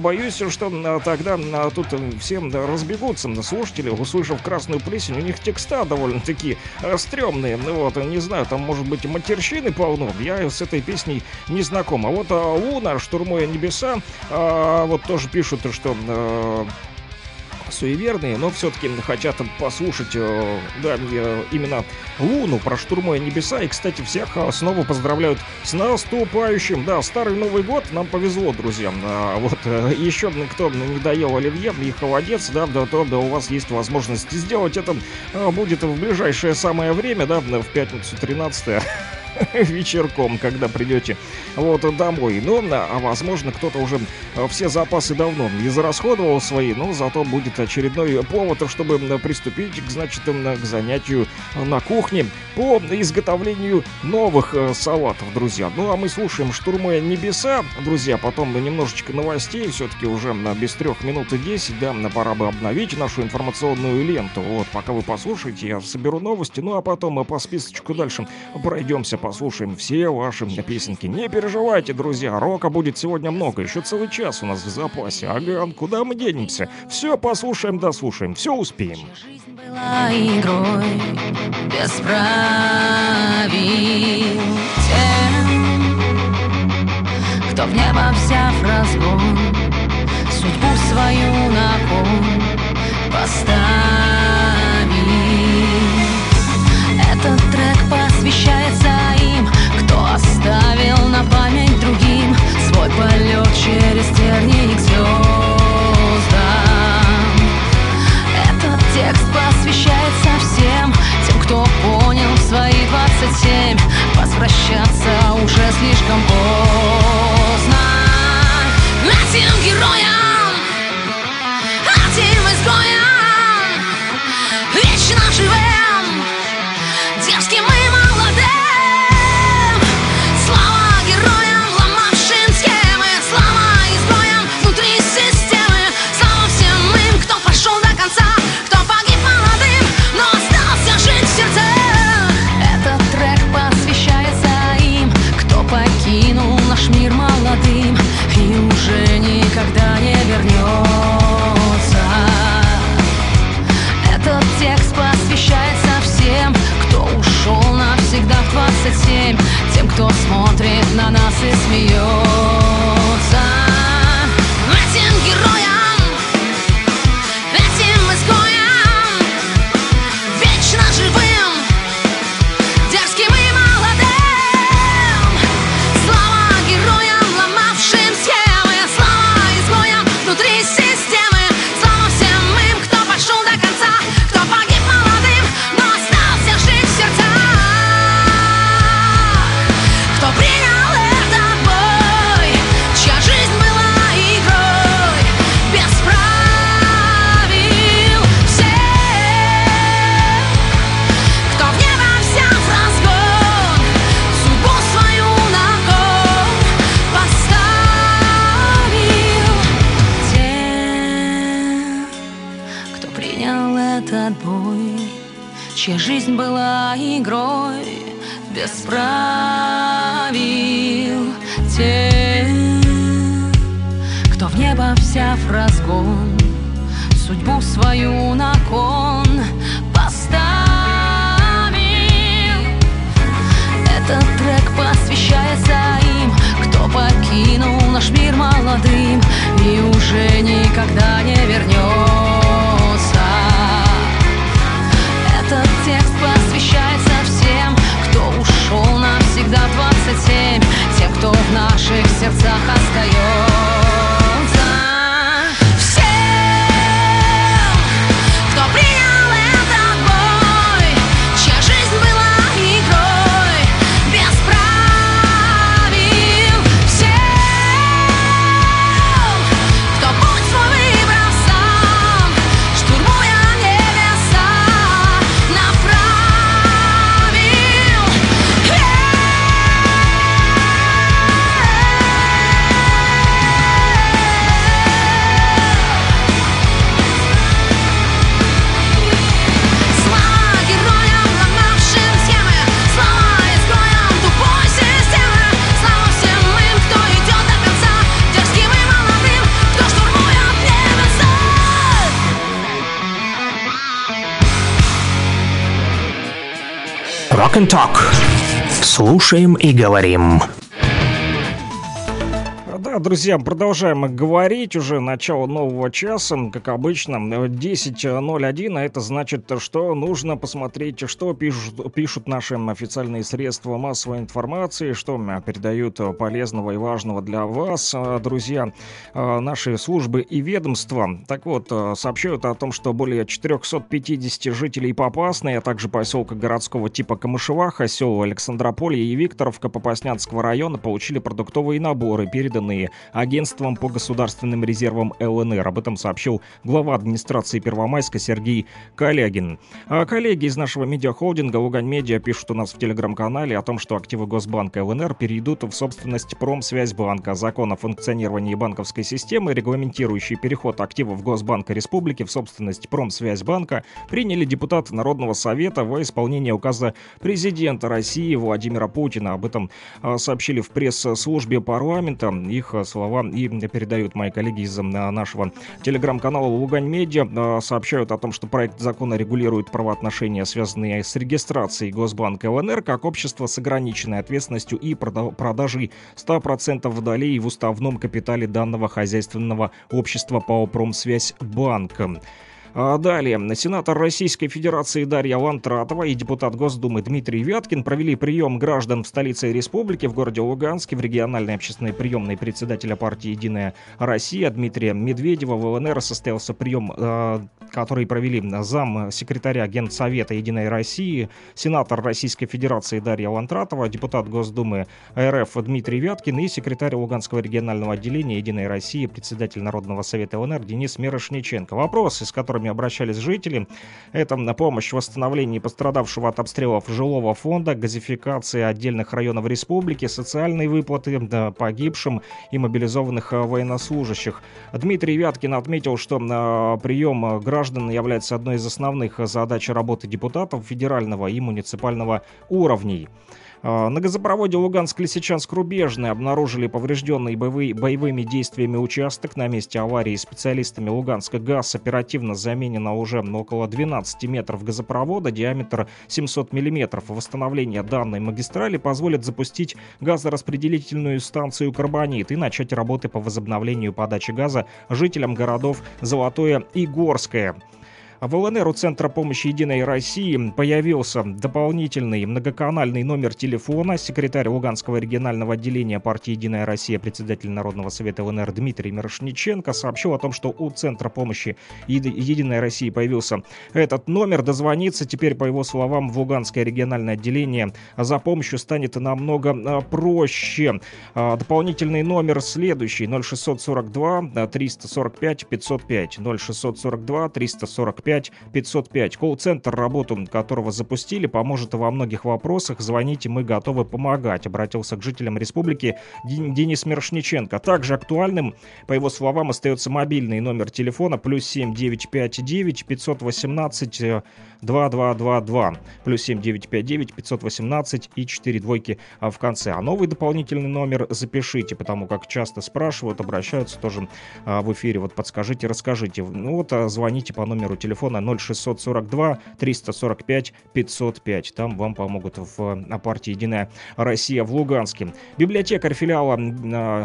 Боюсь, что тогда тут всем разбегутся. Слушатели, услышав Красную плесень, у них текста довольно-таки стрёмные. Вот, не знаю, там, может быть, матерщины полно. Я с этой песней не знаком. А вот Луна, штурмуя небеса, вот тоже пишут, что... суеверные, но все-таки хотят послушать, да, именно Луну про штурмуя небеса. И, кстати, всех снова поздравляют с наступающим, да, старый Новый год. Нам повезло, друзья. Вот еще кто не доел оливье и холодец, да, то да, у вас есть возможность сделать это. Будет в ближайшее самое время, да, в пятницу 13-е. Вечерком, когда придете вот домой. Ну, а возможно, кто-то уже все запасы давно израсходовал свои, но зато будет очередной повод, чтобы приступить, значит, к занятию на кухне по изготовлению новых салатов, друзья. Ну, а мы слушаем «Штурмуя небеса», друзья, потом немножечко новостей, все-таки уже без 3 минут и 10, да, пора бы обновить нашу информационную ленту. Вот, пока вы послушаете, я соберу новости, ну, а потом по списочку дальше пройдемся, послушаем все ваши песенки. Не переживайте, друзья, рока будет сегодня много, еще целый час у нас в запасе. Ага, куда мы денемся? Все послушаем, дослушаем, все успеем. Жизнь была игрой без правил. Тем, кто в небо взяв разгон, судьбу свою на кон поставил. Этот трек посвящается им, кто оставил на память другим свой полет через тернии к звездам. Этот текст посвящается всем тем, кто понял в свои 27 возвращаться уже слишком поздно. Этим героям, этим изгоям, вечно живем, дерзким и молодым. Тем, кто смотрит на нас и смеется. Этим героям, этим изгоям, вечно живым, дерзким и молодым. Слава героям, ломавшим схемы, слава изгоям внутри системы, слава всем им, кто пошел до конца, кто погиб молодым, но остался жить в сердцах. Чья жизнь была игрой без правил. Те, кто в небо взяв разгон, судьбу свою на кон поставил. Этот трек посвящается им, кто покинул наш мир молодым и уже никогда не вернется. Этот текст посвящается всем, кто ушел навсегда в 27, тем, кто в наших сердцах остается. Rock and Talk. Слушаем и говорим. Да, друзья, продолжаем говорить. Уже начало нового часа, как обычно, 10:01, а это значит, что нужно посмотреть, что пишут наши официальные средства массовой информации, что передают полезного и важного для вас, друзья, наши службы и ведомства. Так вот, сообщают о том, что более 450 жителей Попасной, а также поселка городского типа Камышеваха, сел Александрополье и Викторовка Попаснянского района получили продуктовые наборы, переданные агентством по государственным резервам ЛНР. Об этом сообщил глава администрации Первомайска Сергей Калягин. А коллеги из нашего медиахолдинга Лугань-Медиа пишут у нас в телеграм-канале о том, что активы Госбанка ЛНР перейдут в собственность Промсвязьбанка. Закон о функционировании банковской системы, регламентирующий переход активов Госбанка Республики в собственность Промсвязьбанка, приняли депутаты Народного совета во исполнение указа президента России Владимира Путина. Об этом сообщили в пресс-службе парламента. Их слова и передают мои коллеги из нашего телеграм-канала Лугань-Медиа. Сообщают о том, что проект закона регулирует правоотношения, связанные с регистрацией Госбанка ЛНР как общество с ограниченной ответственностью и продажей 100% долей в уставном капитале данного хозяйственного общества ПАО «Промсвязьбанк». Далее. Сенатор Российской Федерации Дарья Лантратова и депутат Госдумы Дмитрий Вяткин провели прием граждан в столице республики, в городе Луганске, в региональной общественной приемной председателя партии «Единая Россия» Дмитрия Медведева. В ЛНР состоялся прием, который провели зам секретаря Генсовета «Единой России», сенатор Российской Федерации Дарья Лантратова, депутат Госдумы РФ Дмитрий Вяткин и секретарь Луганского регионального отделения «Единой России», председатель Народного совета ЛНР Денис Мирошниченко. Вопросы, с которыми обращались жители, это на помощь в восстановлении пострадавшего от обстрелов жилого фонда, газификации отдельных районов республики, социальные выплаты погибшим и мобилизованных военнослужащих. Дмитрий Вяткин отметил, что прием граждан является одной из основных задач работы депутатов федерального и муниципального уровней. На газопроводе Луганск-Лисичанск-Рубежное обнаружили поврежденный боевыми действиями участок. На месте аварии специалистами Луганска ГАЗ оперативно заменено уже около 12 метров газопровода, диаметр 700 миллиметров. Восстановление данной магистрали позволит запустить газораспределительную станцию «Карбонит» и начать работы по возобновлению подачи газа жителям городов Золотое и Горское. В ЛНР у Центра помощи «Единой России» появился дополнительный многоканальный номер телефона. Секретарь Луганского регионального отделения партии «Единая Россия», председатель Народного совета ЛНР Дмитрий Мирошниченко сообщил о том, что у Центра помощи «Единой России» появился этот номер. Дозвониться теперь, по его словам, в Луганское региональное отделение за помощью станет намного проще. Дополнительный номер следующий: 0642 345 505. 0642 345 505. Колл-центр, работу которого запустили, поможет во многих вопросах. Звоните, мы готовы помогать, обратился к жителям республики Денис Мирошниченко. Также актуальным, по его словам, остается мобильный номер телефона +7 959 518 2222 +7 959 518 и 4 двойки в конце. А новый дополнительный номер запишите, потому как часто спрашивают, обращаются тоже в эфире. Вот подскажите, расскажите. Ну вот, звоните по номеру телефона. Телефона 0642 345 505. Там вам помогут в партии «Единая Россия» в Луганске. Библиотекарь филиала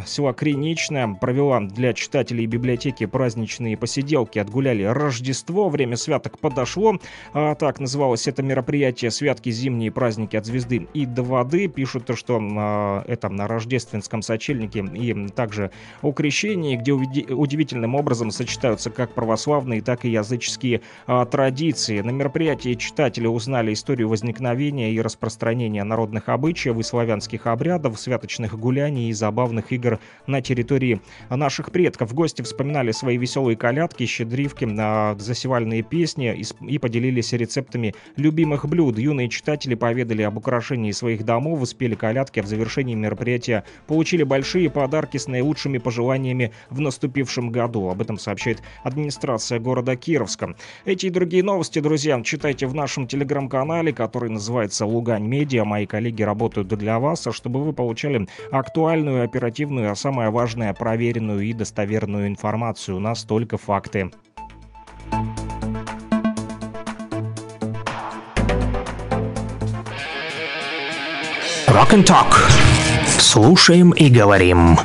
села Криничное провела для читателей библиотеки праздничные посиделки. Отгуляли Рождество, время святок подошло. Так называлось это мероприятие «Святки, зимние праздники от звезды и до воды». Пишут, что это на рождественском сочельнике и также о крещении, где удивительным образом сочетаются как православные, так и языческие традиции. На мероприятии читатели узнали историю возникновения и распространения народных обычаев и славянских обрядов, святочных гуляний и забавных игр на территории наших предков. Гости вспоминали свои веселые колядки, щедривки, засевальные песни и поделились рецептами любимых блюд. Юные читатели поведали об украшении своих домов, спели колядки, а в завершении мероприятия получили большие подарки с наилучшими пожеланиями в наступившем году. Об этом сообщает администрация города Кировска. Эти и другие новости, друзья, читайте в нашем телеграм-канале, который называется «Лугань-Медиа». Мои коллеги работают для вас, чтобы вы получали актуальную, оперативную, а самое важное, проверенную и достоверную информацию. У нас только факты. Rock and Talk. Слушаем и говорим.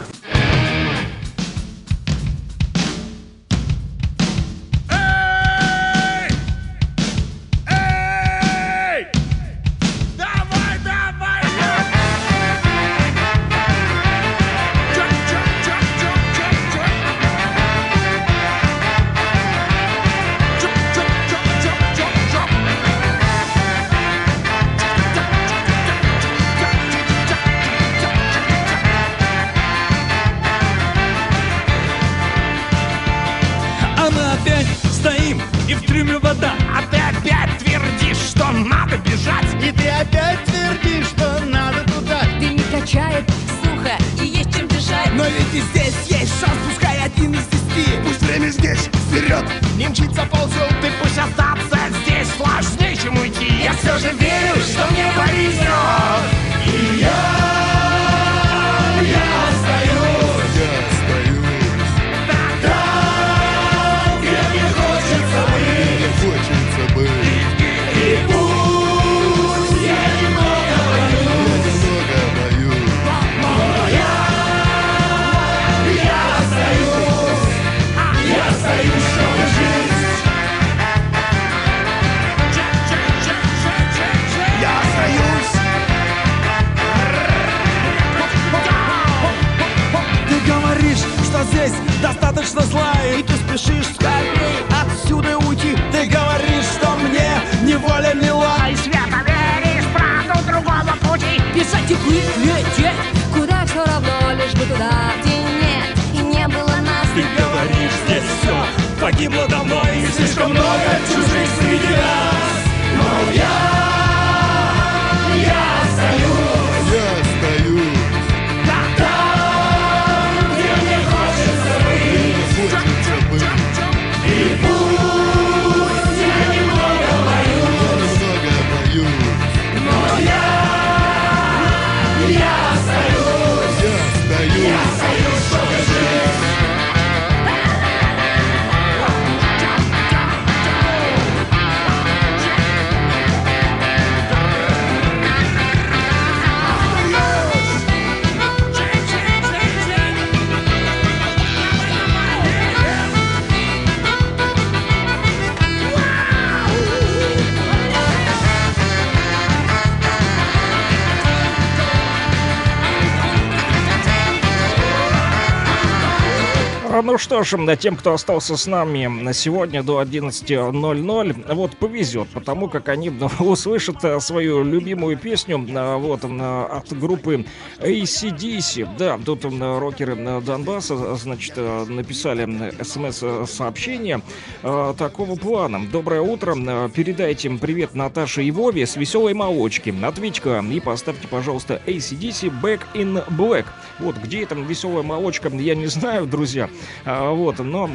Ну что ж, тем, кто остался с нами на сегодня до 11:00, вот повезет, потому как они услышат свою любимую песню вот от группы ACDC. Да, тут рокеры Донбасса, значит, написали смс-сообщение такого плана. Доброе утро, передайте им привет Наташе и Вове с веселой молочки. Ответьте-ка и поставьте, пожалуйста, ACDC Back in Black. Вот, где там веселая молочка, я не знаю, друзья. Вот, но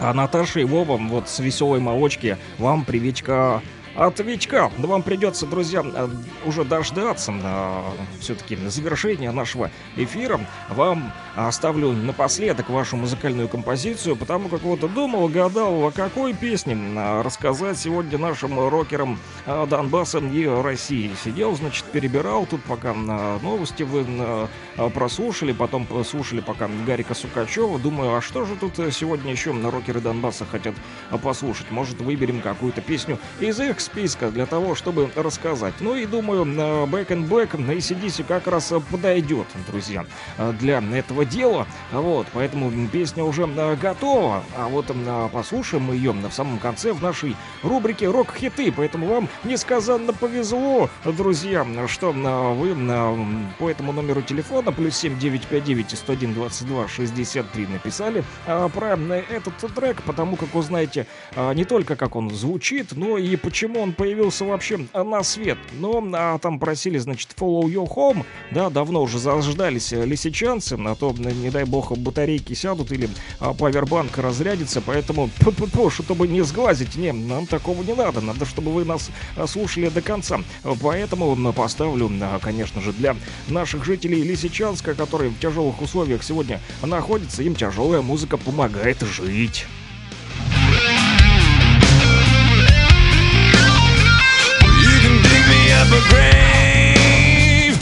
Наташа и Вова, вот с веселой молочки, вам приветика от Витька. Да вам придется, друзья, уже дождаться все-таки завершения нашего эфира. Вам оставлю напоследок вашу музыкальную композицию, потому как вот думал, гадал, о какой песне рассказать сегодня нашим рокерам Донбасса и России. Сидел, значит, перебирал тут, пока новости вы прослушали, потом слушали пока Гарика Сукачева. Думаю, а что же тут сегодня еще рокеры Донбасса хотят послушать? Может, выберем какую-то песню из их списка для того, чтобы рассказать. Ну и думаю, Back and Black на ACDC как раз подойдет, друзья, для этого дела. Вот, поэтому песня уже готова. А вот послушаем мы ее в самом конце в нашей рубрике «Рок-хиты». Поэтому вам несказанно повезло, друзья, что вы по этому номеру телефона +7 959 101 22 63 написали про этот трек, потому как узнаете не только как он звучит, но и почему он появился вообще на свет. Но там просили, значит, Follow Your Home. Да, давно уже заждались лисичанцы, а то, не дай бог, батарейки сядут или павербанк разрядится. Поэтому, чтобы не сглазить, не, нам такого не надо. Надо, чтобы вы нас слушали до конца. Поэтому поставлю, конечно же, для наших жителей Лисичанска, которые в тяжелых условиях сегодня находятся, им тяжелая музыка помогает жить. You can dig me up a grave,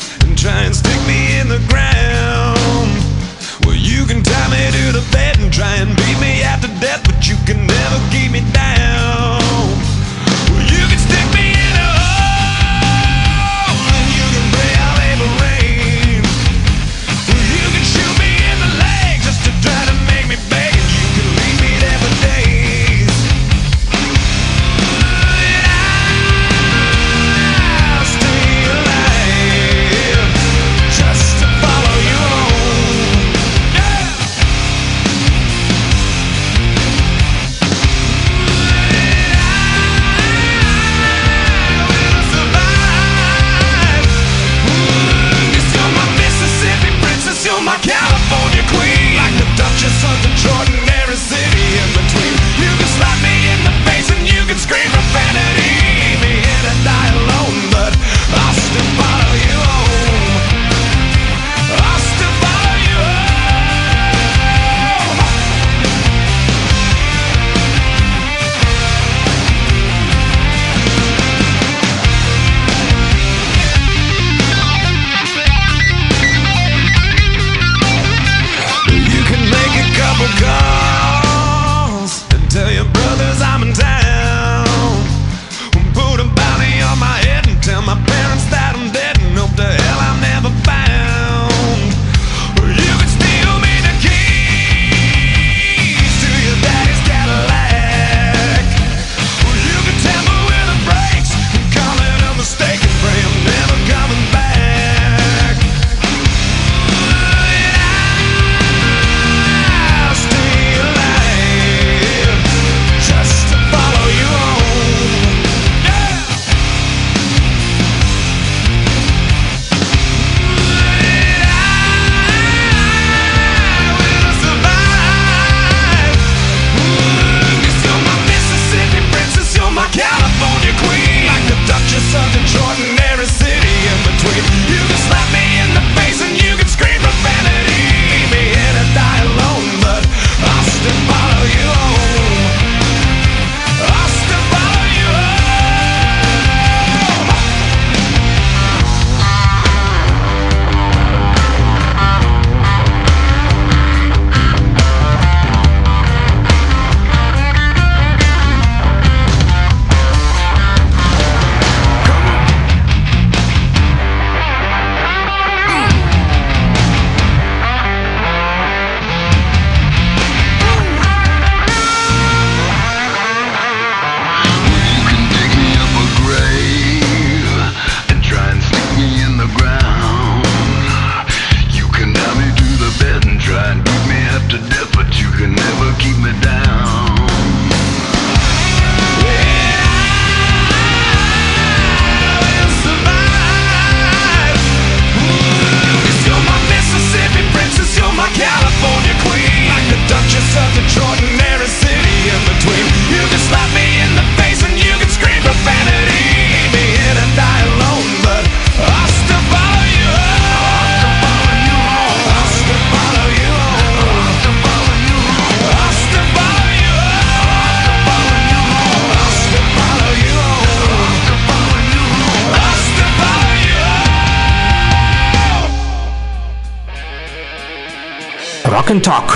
Rock and Talk.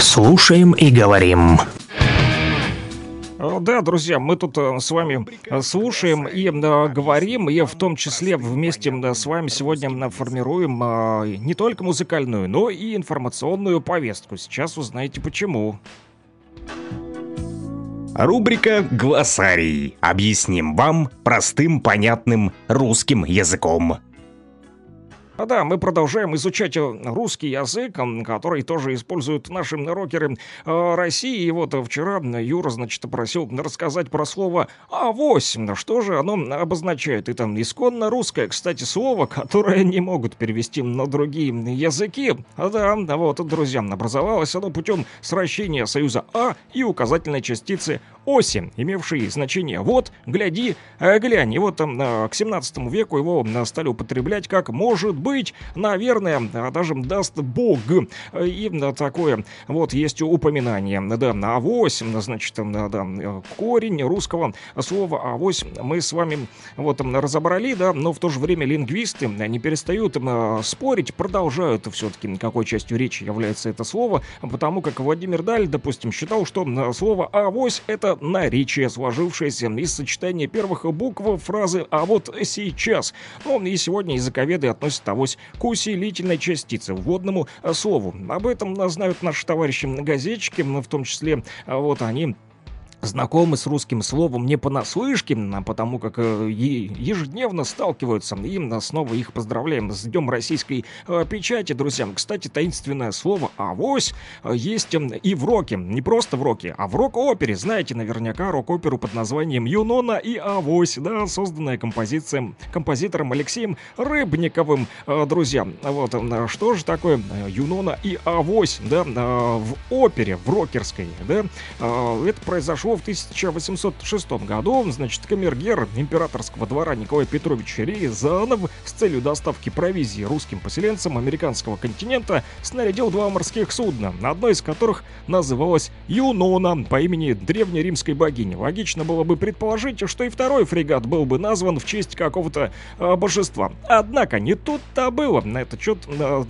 Слушаем и говорим. Да, друзья, мы тут с вами слушаем и говорим, и в том числе вместе с вами сегодня формируем не только музыкальную, но и информационную повестку. Сейчас узнаете почему. Рубрика «Глоссарий». Объясним вам простым, понятным русским языком. А да, мы продолжаем изучать русский язык, который тоже используют наши рокеры России. И вот вчера Юра, значит, просил рассказать про слово «авось». Что же оно обозначает? И там исконно русское, кстати, слово, которое не могут перевести на другие языки. А да, вот, друзья, образовалось оно путем сращения союза «а» и указательной частицы «оси», имевшей значение «вот», «гляди», «глянь». И вот к 17 веку его стали употреблять как «может быть», быть, наверное, а даже даст Бог. И такое вот есть упоминание. Да, авось, значит, да, корень русского слова авось мы с вами вот разобрали, да, но в то же время лингвисты не перестают спорить, продолжают все-таки, какой частью речи является это слово, потому как Владимир Даль, допустим, считал, что слово авось это наречие, сложившееся из сочетания первых букв фразы «а вот сейчас». Ну, и сегодня языковеды относятся авось к усилительной частице, вводному слову. Об этом знают наши товарищи-газетчики, в том числе вот они знакомы с русским словом не понаслышке, потому как ежедневно сталкиваются. И снова их поздравляем с Днем Российской Печати, друзья. Кстати, таинственное слово «авось» есть и в роке. Не просто в роке, а в рок-опере. Знаете наверняка рок-оперу под названием «Юнона и авось», да, созданная композитором Алексеем Рыбниковым, друзья. Вот что же такое «Юнона и авось», да, в опере, в рокерской, да? Это произошло в 1806 году, значит, камергер императорского двора Николай Петрович Рязанов с целью доставки провизии русским поселенцам американского континента снарядил два морских судна, одно из которых называлось «Юнона» по имени древнеримской богини. Логично было бы предположить, что и второй фрегат был бы назван в честь какого-то божества. Однако не тут-то было. На этот счет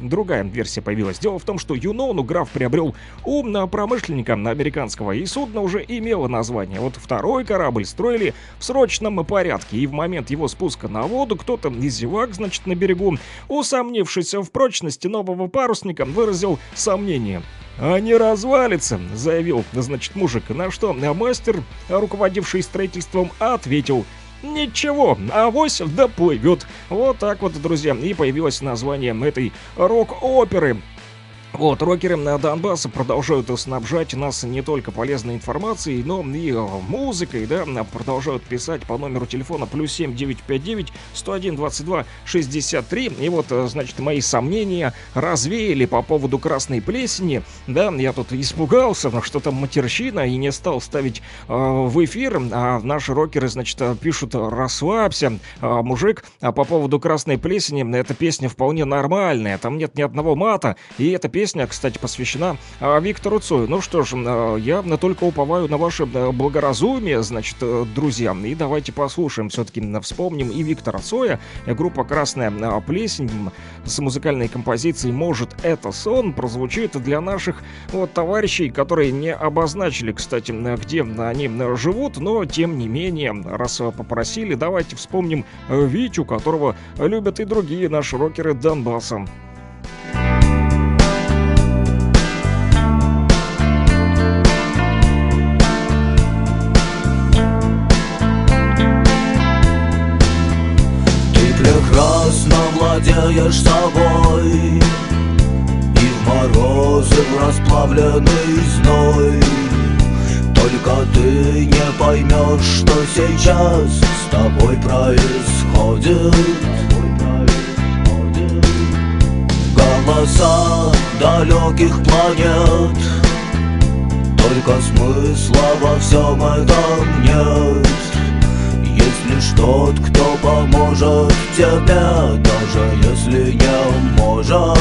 другая версия появилась. Дело в том, что «Юнону» граф приобрел у промышленника американского, и судно уже имело название. Вот второй корабль строили в срочном порядке, и в момент его спуска на воду кто-то из зевак, значит, на берегу, усомнившись в прочности нового парусника, выразил сомнение. «А не развалится», — заявил, значит, мужик, на что мастер, руководивший строительством, ответил: «Ничего, авось доплывет». Вот так вот, друзья, и появилось название этой рок-оперы. Вот, рокеры на Донбассе продолжают снабжать нас не только полезной информацией, но и музыкой, да, продолжают писать по номеру телефона +7 959 101 22 63. И вот, значит, мои сомнения развеяли по поводу «Красной плесени». Да, я тут испугался, что там матерщина, и не стал ставить в эфир. А наши рокеры, значит, пишут: «Расслабься, мужик, а по поводу «Красной плесени» эта песня вполне нормальная, там нет ни одного мата, и эта песня, кстати, посвящена Виктору Цою». Ну что ж, я только уповаю на ваше благоразумие, значит, друзья. И давайте послушаем, все-таки вспомним и Виктора Цоя. Группа «Красная плесень» с музыкальной композицией «Может, это сон» прозвучит для наших вот товарищей, которые не обозначили, кстати, где они живут, но тем не менее, раз попросили, давайте вспомним Витю, которого любят и другие наши рокеры Донбасса. Владеешь собой, и в морозы расплавленный зной. Только ты не поймешь, что сейчас с тобой происходит. Голоса далеких планет, только смысла во всем этом нет. Есть лишь тот, кто поможет тебе, даже если не может.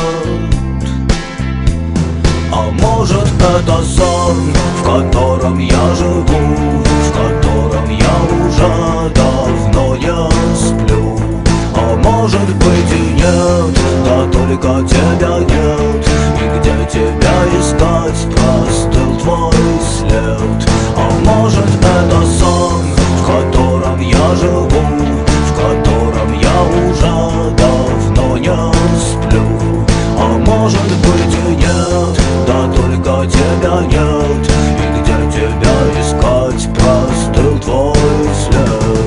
А может, это сон, в котором я живу, в котором я уже давно не сплю. А может быть и нет, да только тебя нет, и где тебя искать, простыл твой след. А может, это сон, в котором я живу, в котором я уже давно не сплю. А может быть и нет, да только тебя нет. И где тебя искать, простыл твой след.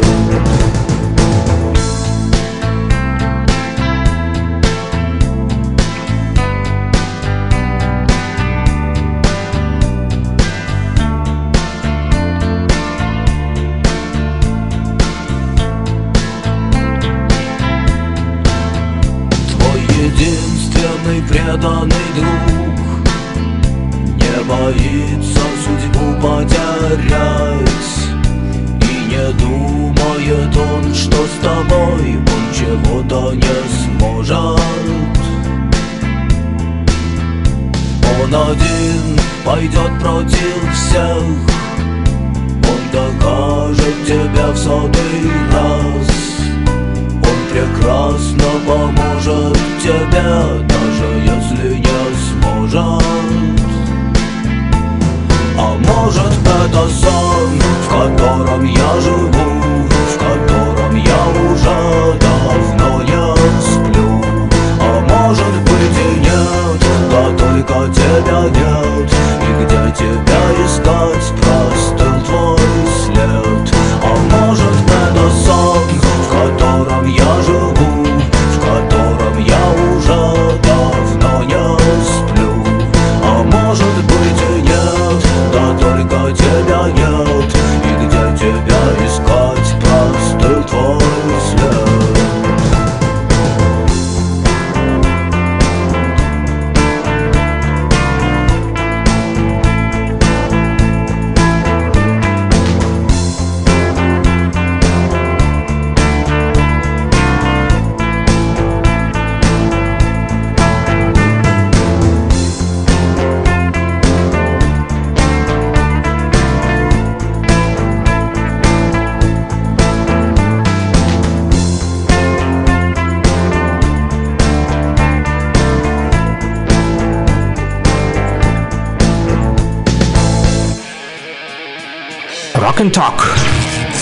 Преданный друг не боится судьбу потерять, и не думает он, что с тобой он чего-то не сможет. Он один пойдет против всех, он докажет тебя в сотый раз. Прекрасно поможет тебе, даже если не сможет. А может, это сон, в котором я живу, в котором я уже давно не сплю. А может быть и нет, да только тебя нет. И где тебя искать, простыл твой след. А может, это сон, в котором я живу, в котором я уже давно не сплю. А может быть и нет, да только тебя нет. И где тебя искать, простыл твой след. Rock and Talk.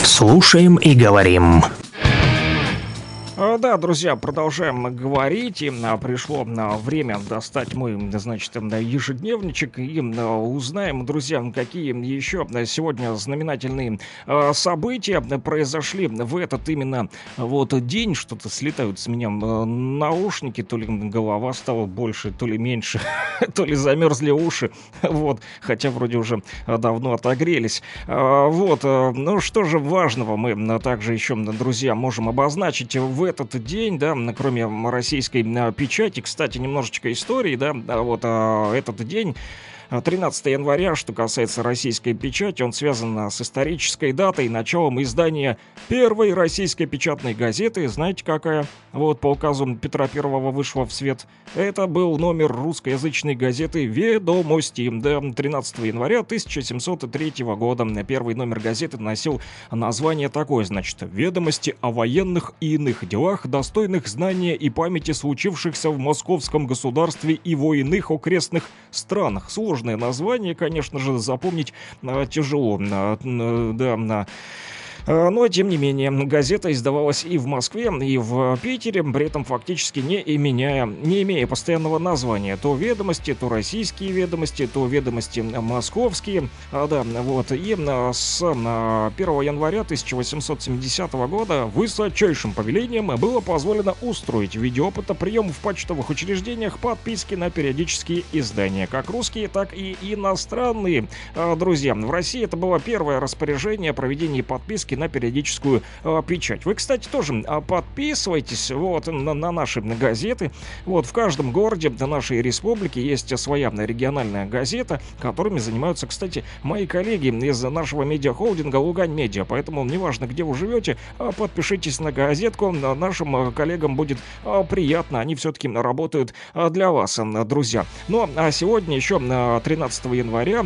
Слушаем и говорим. Да, друзья, продолжаем говорить, и пришло время достать мы, значит, ежедневничек, и узнаем, друзья, какие еще сегодня знаменательные события произошли в этот именно вот день. Что-то слетают с меня наушники, то ли голова стала больше, то ли меньше, то ли замерзли уши, вот, хотя вроде уже давно отогрелись. Вот, ну что же важного мы также еще, друзья, можем обозначить в этот день, да, кроме российской печати. Кстати, немножечко истории, да, вот этот день, 13 января, что касается российской печати, он связан с исторической датой, началом издания первой российской печатной газеты. Знаете, какая? Вот, по указу Петра I вышла в свет. Это был номер русскоязычной газеты «Ведомости». 13 января 1703 года первый номер газеты носил название такое, значит, «Ведомости о военных и иных делах, достойных знания и памяти случившихся в московском государстве и во иных окрестных странах». Сложное название, конечно же, запомнить тяжело, да. Но, тем не менее, газета издавалась и в Москве, и в Питере, при этом фактически не имея постоянного названия. То «Ведомости», то «Российские ведомости», то «Ведомости московские». Да, вот. И с 1 января 1870 года высочайшим повелением было позволено устроить в виде опыта прием в почтовых учреждениях подписки на периодические издания, как русские, так и иностранные. Друзья, в России это было первое распоряжение о проведении подписки на периодическую печать. Вы, кстати, тоже подписывайтесь вот на наши газеты. Вот в каждом городе нашей республики есть своя региональная газета, которыми занимаются, кстати, мои коллеги из нашего медиахолдинга «Лугань-Медиа». Поэтому неважно, где вы живете, подпишитесь на газетку. Нашим коллегам будет приятно. Они все-таки работают для вас, друзья. Ну, а сегодня еще 13 января,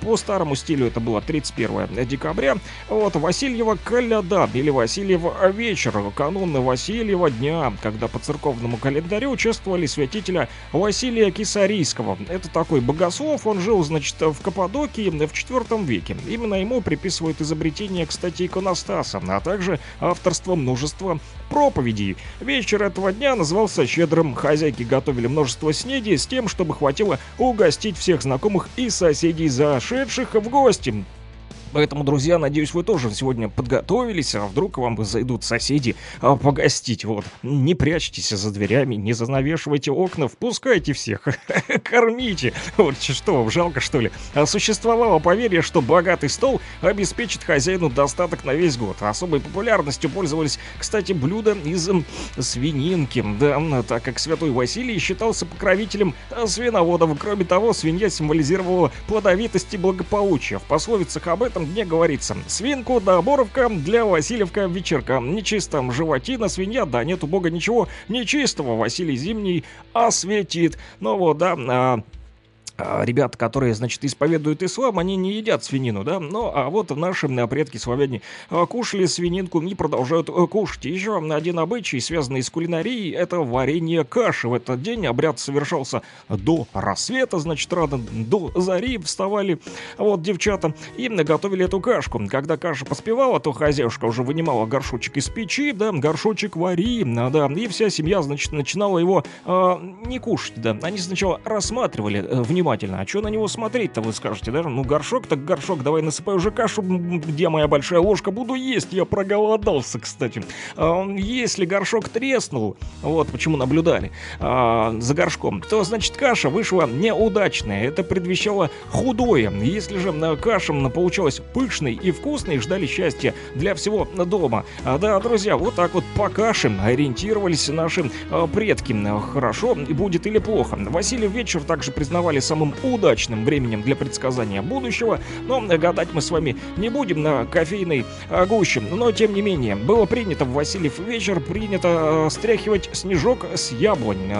по старому стилю это было 31 декабря, вот, Васильева Васильева Коляда или Васильева вечера, канун Васильева дня, когда по церковному календарю чествовали святителя Василия Кесарийского. Это такой богослов, он жил, значит, в Каппадокии в 4 веке. Именно ему приписывают изобретение, кстати, иконостаса, а также авторство множества проповедей. Вечер этого дня назывался щедрым. Хозяйки готовили множество снедей с тем, чтобы хватило угостить всех знакомых и соседей, зашедших в гости. Поэтому, друзья, надеюсь, вы тоже сегодня подготовились, а вдруг вам зайдут соседи погостить. Вот, не прячьтесь за дверями, не занавешивайте окна, впускайте всех, кормите. Вот что вам, жалко, что ли? Существовало поверье, что богатый стол обеспечит хозяину достаток на весь год. Особой популярностью пользовались, кстати, блюда из свининки, да, так как святой Василий считался покровителем свиноводов. Кроме того, свинья символизировала плодовитость и благополучие. В пословицах об этом дне говорится: свинку да боровка, для Васильевка вечерка. Нечистом животина свинья, да нет у бога ничего нечистого, Василий Зимний осветит. Ну вот, да, ребята, которые, значит, исповедуют ислам, они не едят свинину, да? Ну, а вот наши предки славяне кушали свининку и продолжают кушать. Еще один обычай, связанный с кулинарией, это варенье каши. В этот день обряд совершался до рассвета, значит, рано до зари вставали вот девчата и наготовили эту кашку. Когда каша поспевала, то хозяюшка уже вынимала горшочек из печи, да, горшочек вари, да, и вся семья, значит, начинала его не кушать, да. Они сначала рассматривали внимательно. А что на него смотреть-то, вы скажете, да? Ну, горшок так горшок, давай насыпай уже кашу, где моя большая ложка, буду есть, я проголодался, кстати. Если горшок треснул, вот почему наблюдали за горшком, то, значит, каша вышла неудачная, это предвещало худое. Если же каша получилась пышной и вкусной, ждали счастья для всего дома. Да, друзья, вот так вот по каше ориентировались наши предки. Хорошо будет или плохо. Васильев вечер также признавали самым удачным временем для предсказания будущего, но гадать мы с вами не будем на кофейной гуще. Но, тем не менее, было принято в Васильев вечер, принято стряхивать снежок с яблонь.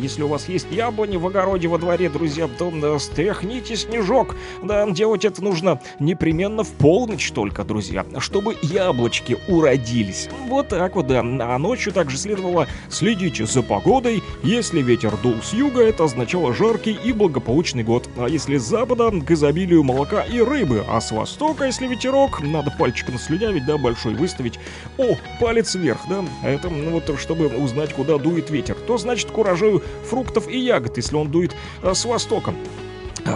Если у вас есть яблони в огороде, во дворе, друзья, то стряхните снежок. Да, делать это нужно непременно в полночь только, друзья, чтобы яблочки уродились. Вот так вот, да. А ночью также следовало следить за погодой. Если ветер дул с юга, это означало жаркий и благополучный год, а если с запада — к изобилию молока и рыбы, а с востока, если ветерок, надо пальчиком слюнявить, да, большой выставить, о, палец вверх, да, это, ну, вот, чтобы узнать, куда дует ветер, то, значит, к урожаю фруктов и ягод, если он дует с востока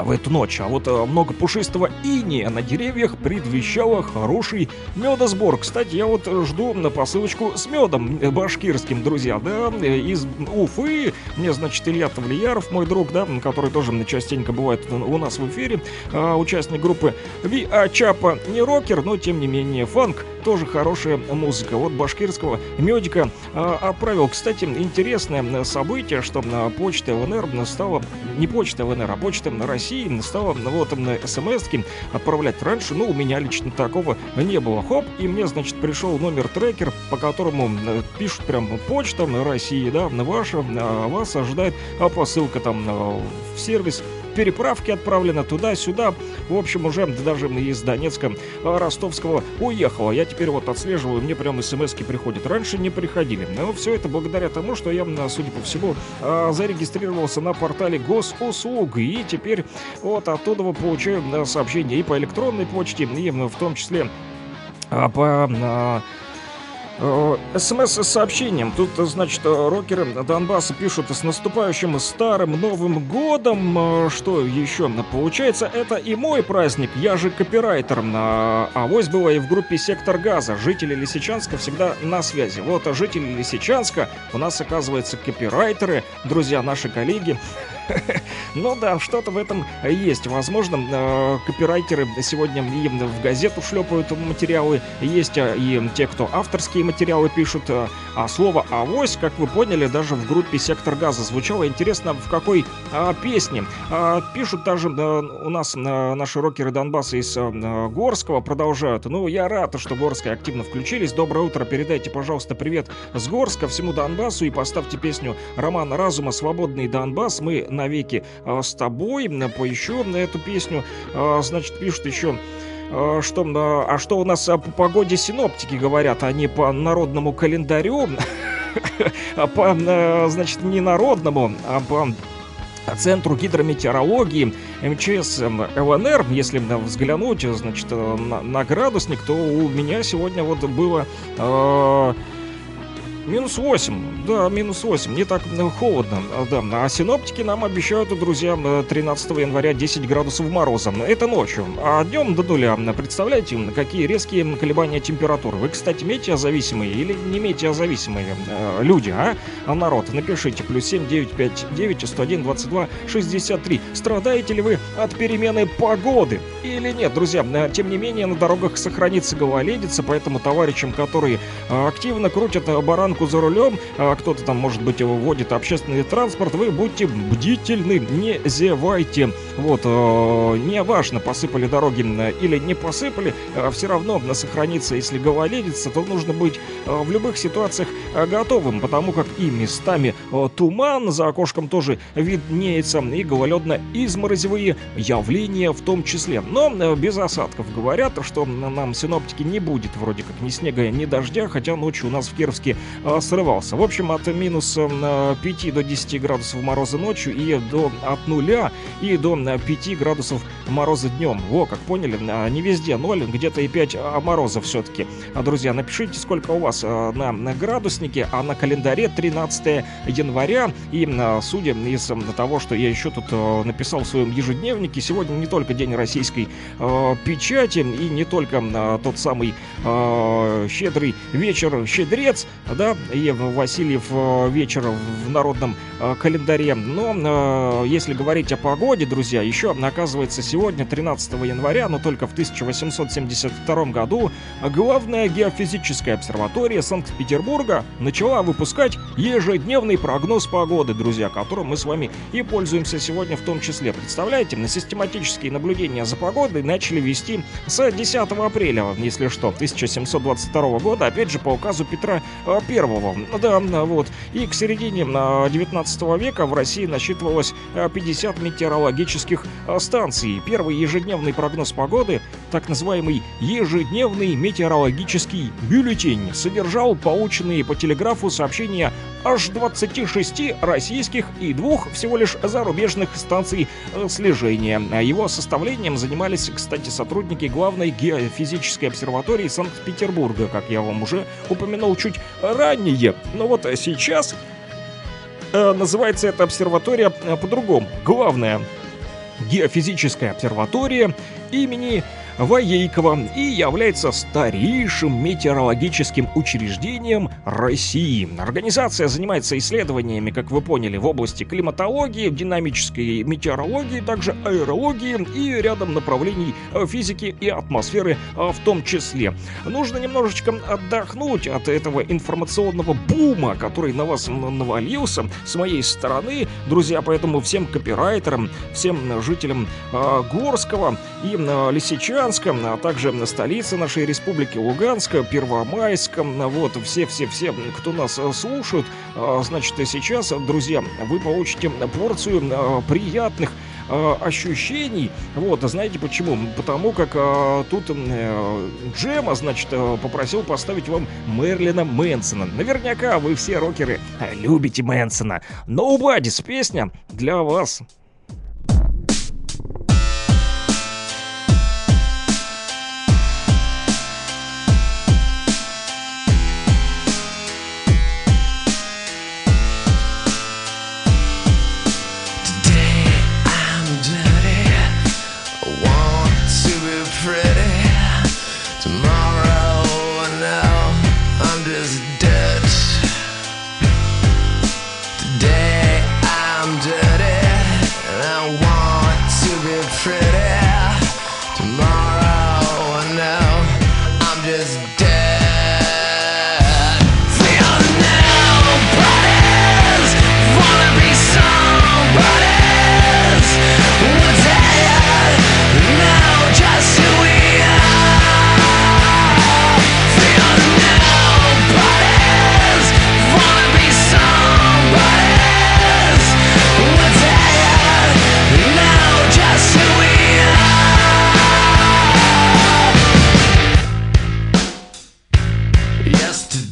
в эту ночь. А вот много пушистого инея на деревьях предвещало хороший медосбор. Кстати, я вот жду на посылочку с медом башкирским, друзья, да, из Уфы. Мне, значит, Илья Тавлияров, мой друг, да, который тоже частенько бывает у нас в эфире, участник группы Ви Чапа, не рокер, но тем не менее фанк, тоже хорошая музыка. Вот башкирского медика отправил. Кстати, интересное событие, что на почте ЛНР стала, не почта ЛНР, а почта России стала вот на смс-ки отправлять раньше, но у меня лично такого не было. Хоп, и мне, значит, пришел номер трекер, по которому пишут прям почта России, да, ваша, вас ожидает посылка там в сервис переправки отправлена туда-сюда. В общем, уже даже из Донецка, Ростовского уехала. Я теперь вот отслеживаю, мне прям смс-ки приходят. Раньше не приходили. Но все это благодаря тому, что я, судя по всему, зарегистрировался на портале госуслуг. И теперь вот оттуда получаю сообщения и по электронной почте, и в том числе по СМС-сообщением. Тут, значит, рокеры Донбасса пишут: с наступающим старым Новым годом. Что еще? Получается, это и мой праздник, я же копирайтер. Авось было и в группе «Сектор Газа». Жители Лисичанска всегда на связи. Вот, жители Лисичанска у нас, оказывается, копирайтеры, друзья, наши коллеги. Ну да, что-то в этом есть. Возможно, копирайтеры сегодня и в газету шлепают материалы. Есть и те, кто авторские материалы пишут. А слово «авось», как вы поняли, даже в группе «Сектор Газа» звучало. Интересно, в какой песне. Пишут даже у нас наши рокеры Донбасса из Горского продолжают. Ну, я рад, что Горское активно включились. Доброе утро, передайте, пожалуйста, привет с Горска всему Донбассу и поставьте песню Романа Разума «Свободный Донбасс». Мы навеки с тобой. Поищу на эту песню. Значит, пишут еще что у нас по погоде синоптики говорят, а не по народному календарю, по, значит, не народному, а по Центру гидрометеорологии МЧС ЛНР. Если взглянуть, значит, на градусник, то у меня сегодня вот было минус 8, да, минус 8, не так холодно, да. А синоптики нам обещают, друзья, 13 января 10 градусов мороза. Это ночью, а днем до нуля. Представляете, какие резкие колебания температуры. Вы, кстати, метеозависимые или не метеозависимые люди, а народ? Напишите, плюс 7, 9, 5, 9, 101, 22, 63. Страдаете ли вы от перемены погоды или нет, друзья? Тем не менее, на дорогах сохранится гололедица, поэтому товарищам, которые активно крутят баран за рулем, кто-то там, может быть, его водит, общественный транспорт, вы будьте бдительны, не зевайте. Вот, не важно, посыпали дороги или не посыпали, все равно сохранится, если гололедица, то нужно быть в любых ситуациях готовым, потому как и местами туман, за окошком тоже виднеется, и гололедно-изморозевые явления в том числе. Но без осадков говорят, что нам синоптики не будет вроде как ни снега, ни дождя, хотя ночью у нас в Кировске срывался. В общем, от минус 5 до 10 градусов мороза ночью и от 0 и до 5 градусов мороза днем. Во, как поняли, не везде 0, где-то и 5 мороза все-таки. Друзья, напишите, сколько у вас на градуснике, а на календаре 13 января. И судя из того, что я еще тут написал в своем ежедневнике, сегодня не только День российской печати и не только тот самый щедрый вечер, щедрец, да, и Васильев вечер в народном календаре. Но если говорить о погоде, друзья, еще, оказывается, сегодня, 13 января, но только в 1872 году, главная геофизическая обсерватория Санкт-Петербурга начала выпускать ежедневный прогноз погоды, друзья, которым мы с вами и пользуемся сегодня в том числе. Представляете, на систематические наблюдения за погодой начали вести с 10 апреля, если что, 1722 года, опять же, по указу Петра Первого. Да, вот. И к середине 19 века в России насчитывалось 50 метеорологических станций. Первый ежедневный прогноз погоды, так называемый ежедневный метеорологический бюллетень, содержал полученные по телеграфу сообщения аж 26 российских и 2 всего лишь зарубежных станций слежения. Его составлением занимались, кстати, сотрудники Главной геофизической обсерватории Санкт-Петербурга, как я вам уже упомянул чуть ранее. Но вот сейчас называется эта обсерватория по-другому. Главная геофизическая обсерватория имени Воейкова и является старейшим метеорологическим учреждением России. Организация занимается исследованиями, как вы поняли, в области климатологии, динамической метеорологии, также аэрологии и рядом направлений физики и атмосферы в том числе. Нужно немножечко отдохнуть от этого информационного бума, который на вас навалился с моей стороны, друзья, поэтому всем копирайтерам, всем жителям Горского и Лисичанска, а также на столице нашей республики Луганска, Первомайском, вот, все-все-все, кто нас слушают, значит, сейчас, друзья, вы получите порцию приятных ощущений. Вот, знаете почему? Потому как тут Джема, значит, попросил поставить вам Мерлина Мэнсона. Наверняка вы все рокеры любите Мэнсона. Nobody's песня для вас.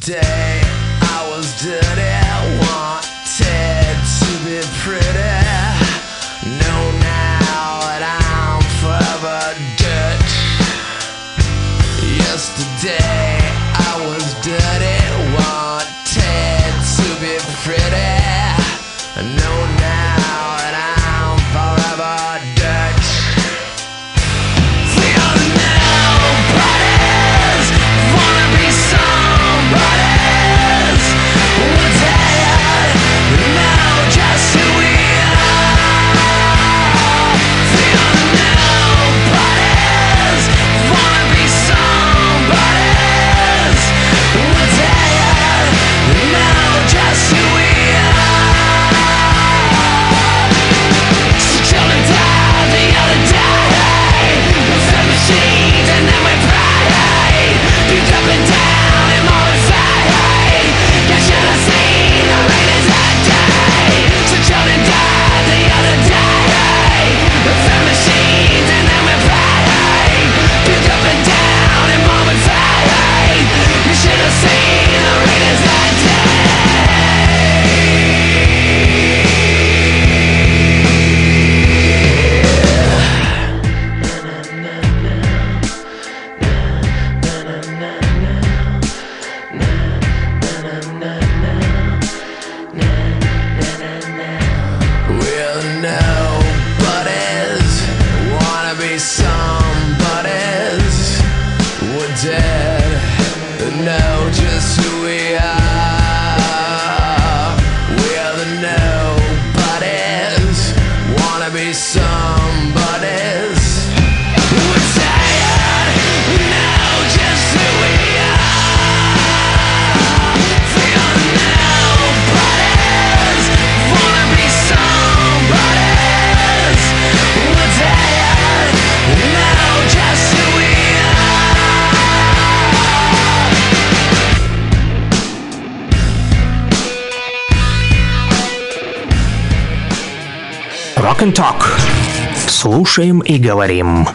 Today I was dirty, wanted to be pretty. Know now that I'm forever dirt. Yesterday I was dirty, wanted to be pretty. Know now that I'm forever dirt. Feel nobody's wanna be somebody. Rock and Talk. Слушаем и говорим.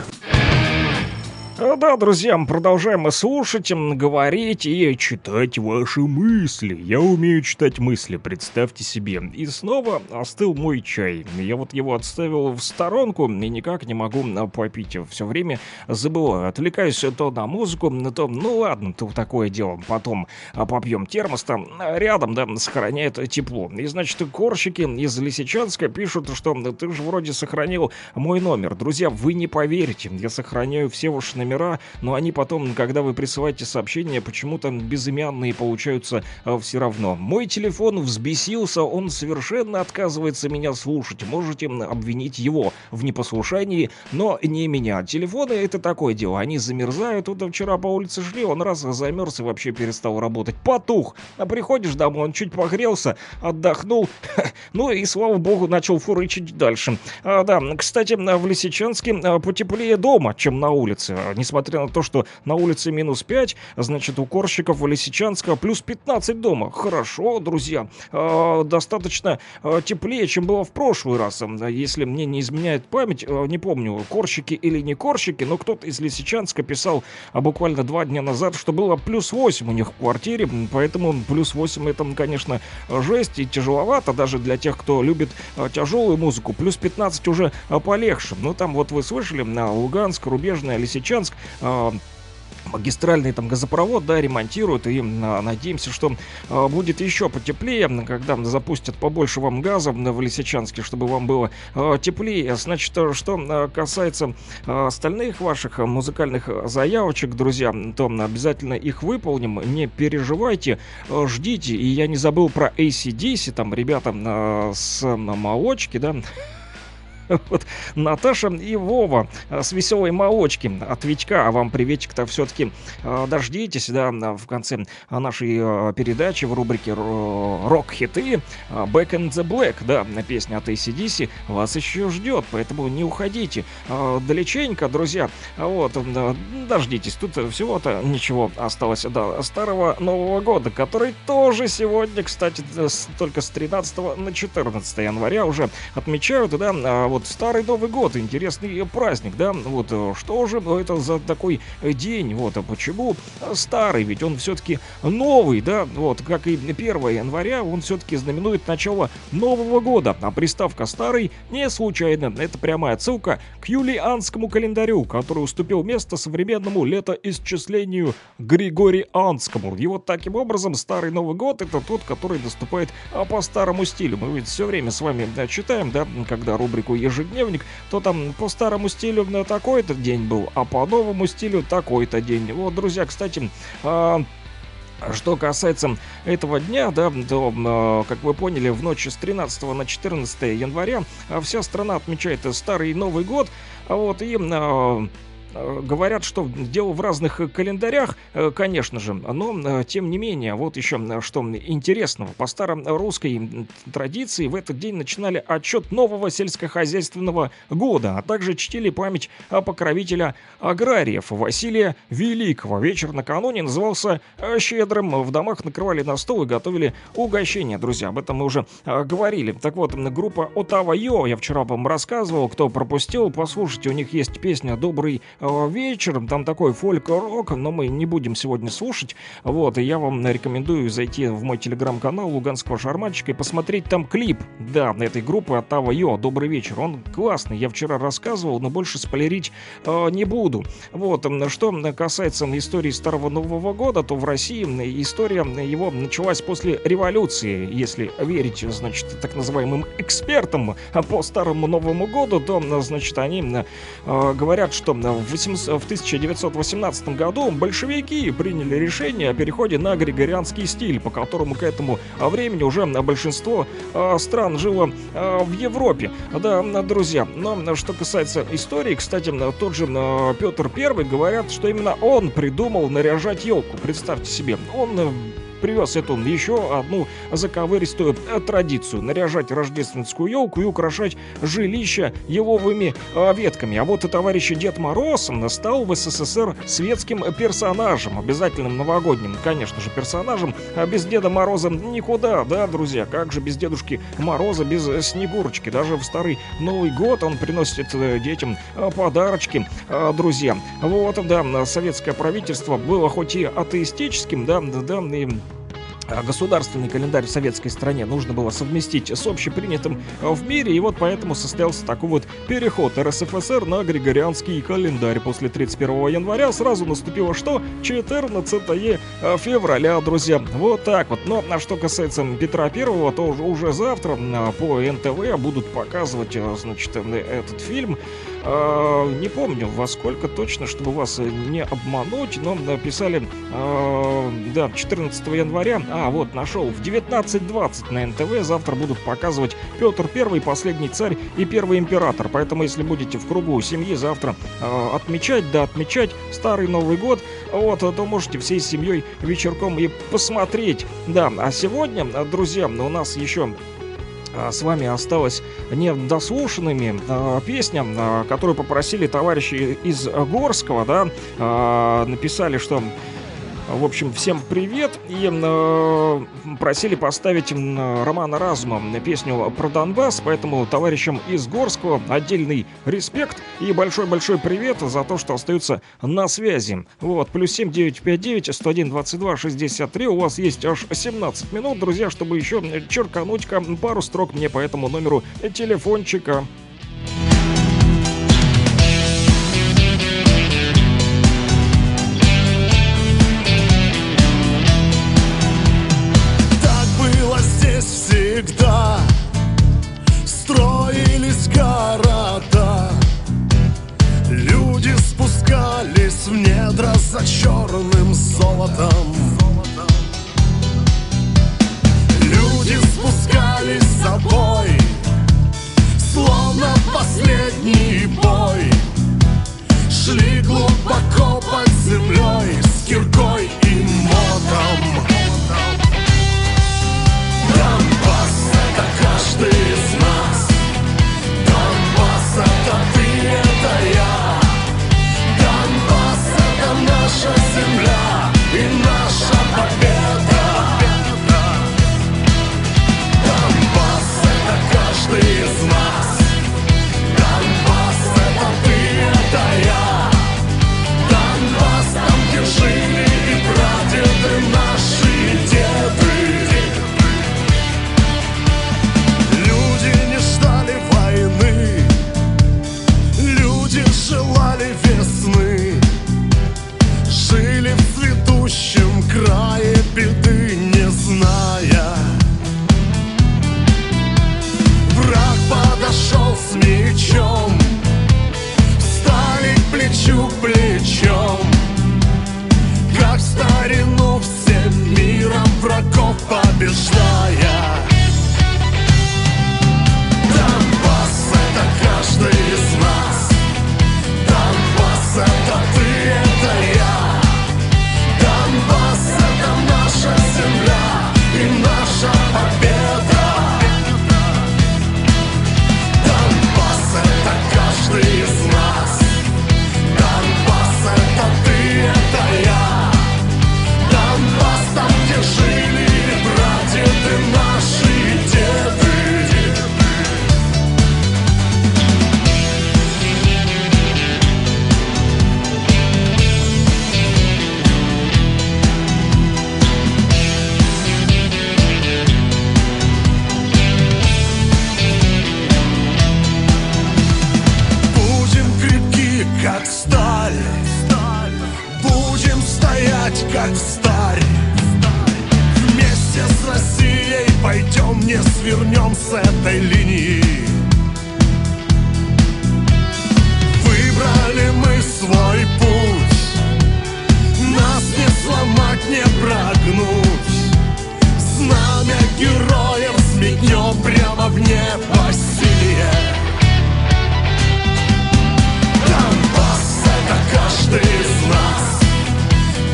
Да, друзья, мы продолжаем слушать, говорить и читать ваши мысли. Я умею читать мысли, представьте себе. И снова остыл мой чай. Я вот его отставил в сторонку и никак не могу попить. Все время забываю. Отвлекаюсь то на музыку, то... Ну ладно, то такое дело. Потом попьем термос там. Рядом, да, сохраняет тепло. И, значит, корщики из Лисичанска пишут, что ты же вроде сохранил мой номер. Друзья, вы не поверите. Я сохраняю все ваши номера. Но они потом, когда вы присылаете сообщения, почему-то безымянные получаются все равно. Мой телефон взбесился, он совершенно отказывается меня слушать. Можете обвинить его в непослушании, но не меня. Телефоны — это такое дело, они замерзают. Вот вчера по улице шли, он раз замерз и вообще перестал работать. Потух! А приходишь домой, он чуть погрелся, отдохнул, ну и, слава богу, начал фурычить дальше. Да, кстати, в Лисичанске потеплее дома, чем на улице. Несмотря на то, что на улице минус 5, значит, у корщиков Лисичанска плюс 15 дома. Хорошо, друзья, достаточно теплее, чем было в прошлый раз. Если мне не изменяет память, не помню, корщики или не корщики, но кто-то из Лисичанска писал буквально 2 дня назад, что было плюс 8 у них в квартире. Поэтому плюс 8 это, конечно, жесть и тяжеловато даже для тех, кто любит тяжелую музыку. Плюс 15 уже полегче. Но там вот вы слышали, на Луганск-Рубежное, Лисичанск, магистральный там газопровод, да, ремонтируют, и надеемся, что будет еще потеплее, когда запустят побольше вам газа в Лисичанске, чтобы вам было теплее. Значит, что касается остальных ваших музыкальных заявочек, друзья, то обязательно их выполним, не переживайте, ждите. И я не забыл про ACDC, там ребята с молочки, да. Вот, Наташа и Вова с веселой молочки от Витька. А вам приветик-то все-таки дождитесь, да, в конце нашей передачи в рубрике «Рок-хиты» «Back in the Black», да, песня от ACDC вас еще ждет, поэтому не уходите далеченько, друзья. Вот, дождитесь, тут всего-то ничего осталось до старого Нового года, который тоже сегодня, кстати, только с 13 на 14 января уже отмечают, да, вот. вот Старый Новый год, интересный праздник, да, вот что же это за такой день, вот, а почему старый, ведь он все-таки новый, да, вот, как и 1 января, он все-таки знаменует начало Нового года, а приставка «старый» не случайно, это прямая отсылка к юлианскому календарю, который уступил место современному летоисчислению Григорианскому, и вот таким образом Старый Новый год — это тот, который наступает по старому стилю, мы ведь все время с вами, да, читаем, да, когда рубрику «Ежедневник», то там по старому стилю на такой-то день был, а по новому стилю такой-то день. Вот, друзья, кстати, что касается этого дня, да, то, как вы поняли, в ночь с 13 на 14 января вся страна отмечает Старый Новый год, вот, и... говорят, что дело в разных календарях, конечно же, но тем не менее, вот еще что интересного. По старорусской традиции в этот день начинали отчет нового сельскохозяйственного года, а также чтили память покровителя аграриев Василия Великого. Вечер накануне назывался «Щедрым». В домах накрывали на стол и готовили угощения, друзья. Об этом мы уже говорили. Так вот, группа «Отава Йо», я вчера вам рассказывал, кто пропустил, послушайте, у них есть песня «Добрый вечер», там такой фольк-рок, но мы не будем сегодня слушать. Вот, и я вам рекомендую зайти в мой телеграм-канал Луганского шарманщика и посмотреть там клип, да, этой группы «Отава Йо», «Добрый вечер». Он классный, я вчера рассказывал, но больше спойлерить не буду. Вот, что касается истории Старого Нового года, то в России история его началась после революции. Если верить, значит, так называемым экспертам по Старому Новому году, то, значит, они говорят, что в 1918 году большевики приняли решение о переходе на григорианский стиль, по которому к этому времени уже большинство стран жило в Европе. Да, друзья, но что касается истории, кстати, тот же Петр I, говорят, что именно он придумал наряжать елку. Представьте себе, он привез эту еще одну заковыристую традицию — наряжать рождественскую елку и украшать жилища еловыми ветками. А вот и товарищ Дед Мороз стал в СССР светским персонажем, обязательным новогодним, конечно же, персонажем. А без Деда Мороза никуда, да, друзья? Как же без Дедушки Мороза, без Снегурочки? Даже в Старый Новый год он приносит детям подарочки, друзья. Вот, да, советское правительство было хоть и атеистическим, да, и государственный календарь в советской стране нужно было совместить с общепринятым в мире, и вот поэтому состоялся такой вот переход РСФСР на григорианский календарь. После 31 января сразу наступило что? 14 февраля, друзья. Вот так вот. Но что касается Петра Первого, то уже завтра по НТВ будут показывать, значит, этот фильм. Не помню, во сколько точно, чтобы вас не обмануть, но написали, да, 14 января, а вот нашел, в 19:20 на НТВ завтра будут показывать «Петр I, последний царь и первый император», поэтому если будете в кругу семьи завтра отмечать, да, отмечать Старый Новый год, вот, то можете всей семьей вечерком и посмотреть, да. А сегодня, друзья, у нас еще с вами осталась недослушанными песня, которую попросили товарищи из Горского, да, написали, что, в общем, всем привет, и просили поставить Романа Разума песню про Донбасс, поэтому товарищам из Горского отдельный респект и большой-большой привет за то, что остаются на связи. Вот, +7 959 101 22 63, у вас есть аж 17 минут, друзья, чтобы еще черкануть пару строк мне по этому номеру телефончика. Всегда строились города, люди спускались в недра за черным золотом. Люди спускались с собой, словно последний бой, шли глубоко под землей с киркой и мотом. Донбасс — это каждый из нас, Донбасс — это ты, это я, Донбасс — это наша земля. Рубежное. Донбасс — это каждый из нас. Донбасс — это ты, это я. Донбасс — это наша земля и наша победа. Донбасс — это каждый из нас. Донбасс — это ты, это я. Донбасс — там, где жили братья наши, деды. Как сталь, будем стоять, как старь. Вместе с Россией пойдем, не свернем с этой линии. Выбрали мы свой путь, нас не сломать, не прогнуть. Знамя героев взметнем прямо в небо синее. Каждый из нас.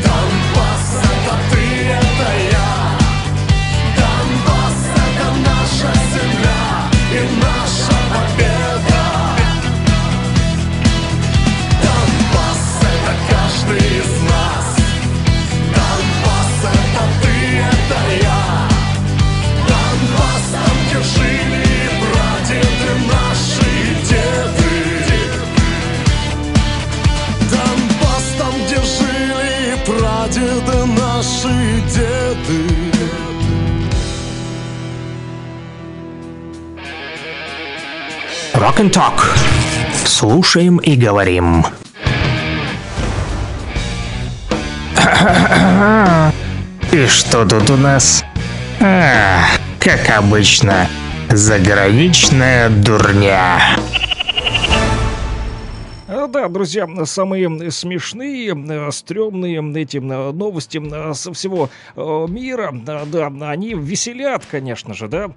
Донбасс — это ты, это я. Донбасс — это наша земля и наша победа. Донбасс — это каждый из нас. Донбасс — это ты, это я. Донбасс — там, где жили братья наши, деды. Деды наши, деды. Rock and Talk. Слушаем и говорим. И что тут у нас? Как обычно, заграничная дурня. Да, друзья, самые смешные, стрёмные эти новости со всего мира, да, они веселят, конечно же, да.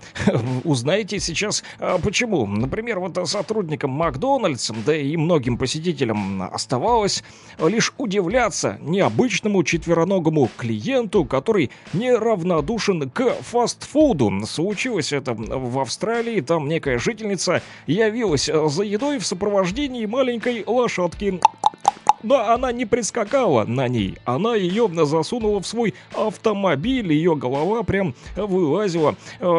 Узнаете сейчас почему. Например, вот сотрудникам Макдональдса, да и многим посетителям оставалось лишь удивляться необычному четвероногому клиенту, который неравнодушен к фастфуду. Случилось это в Австралии, там некая жительница явилась за едой в сопровождении маленькой лошадки. Но она не прискакала на ней, она ее засунула в свой автомобиль, ее голова прям вылазила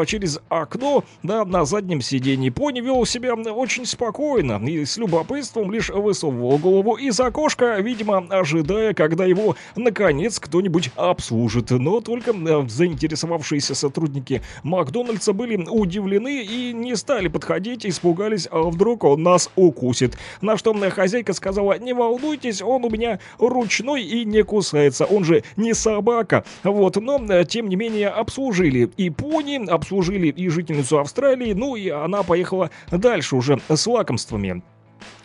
через окно, да, на заднем сиденье. Пони вел себя очень спокойно и с любопытством лишь высовывал голову из окошка, видимо, ожидая, когда его, наконец, кто-нибудь обслужит. Но только заинтересовавшиеся сотрудники Макдональдса были удивлены и не стали подходить, испугались, а вдруг он нас укусит. На что хозяйка сказала: не волнуйтесь, он у меня ручной и не кусается, он же не собака. Вот, но тем не менее обслужили и пони, обслужили и жительницу Австралии, ну и она поехала дальше уже с лакомствами.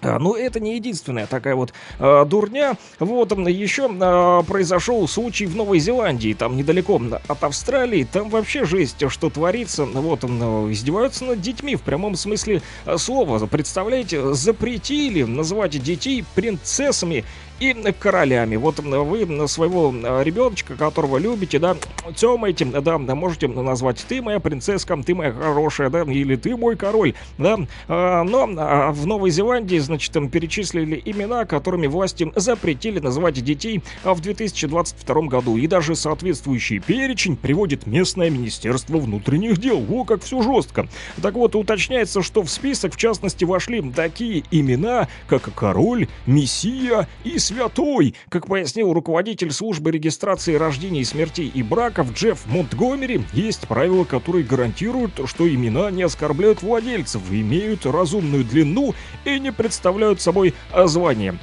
Но это не единственная такая вот дурня. Вот еще произошел случай в Новой Зеландии, там недалеко от Австралии. Там вообще жесть, что творится. Вот издеваются над детьми в прямом смысле слова. Представляете, запретили называть детей принцессами и королями. Вот вы своего ребеночка, которого любите, да, тёмаете, да, можете назвать: ты моя принцесска, ты моя хорошая, да, или ты мой король, да. Но в Новой Зеландии, значит, там перечислили имена, которыми власти запретили называть детей в 2022 году. И даже соответствующий перечень приводит местное министерство внутренних дел. О, как все жестко. Так вот, уточняется, что в список, в частности, вошли такие имена, как король, мессия и святой. Как пояснил руководитель службы регистрации рождений, смертей и браков Джефф Монтгомери, есть правила, которые гарантируют, что имена не оскорбляют владельцев, имеют разумную длину и не представляют собой звание.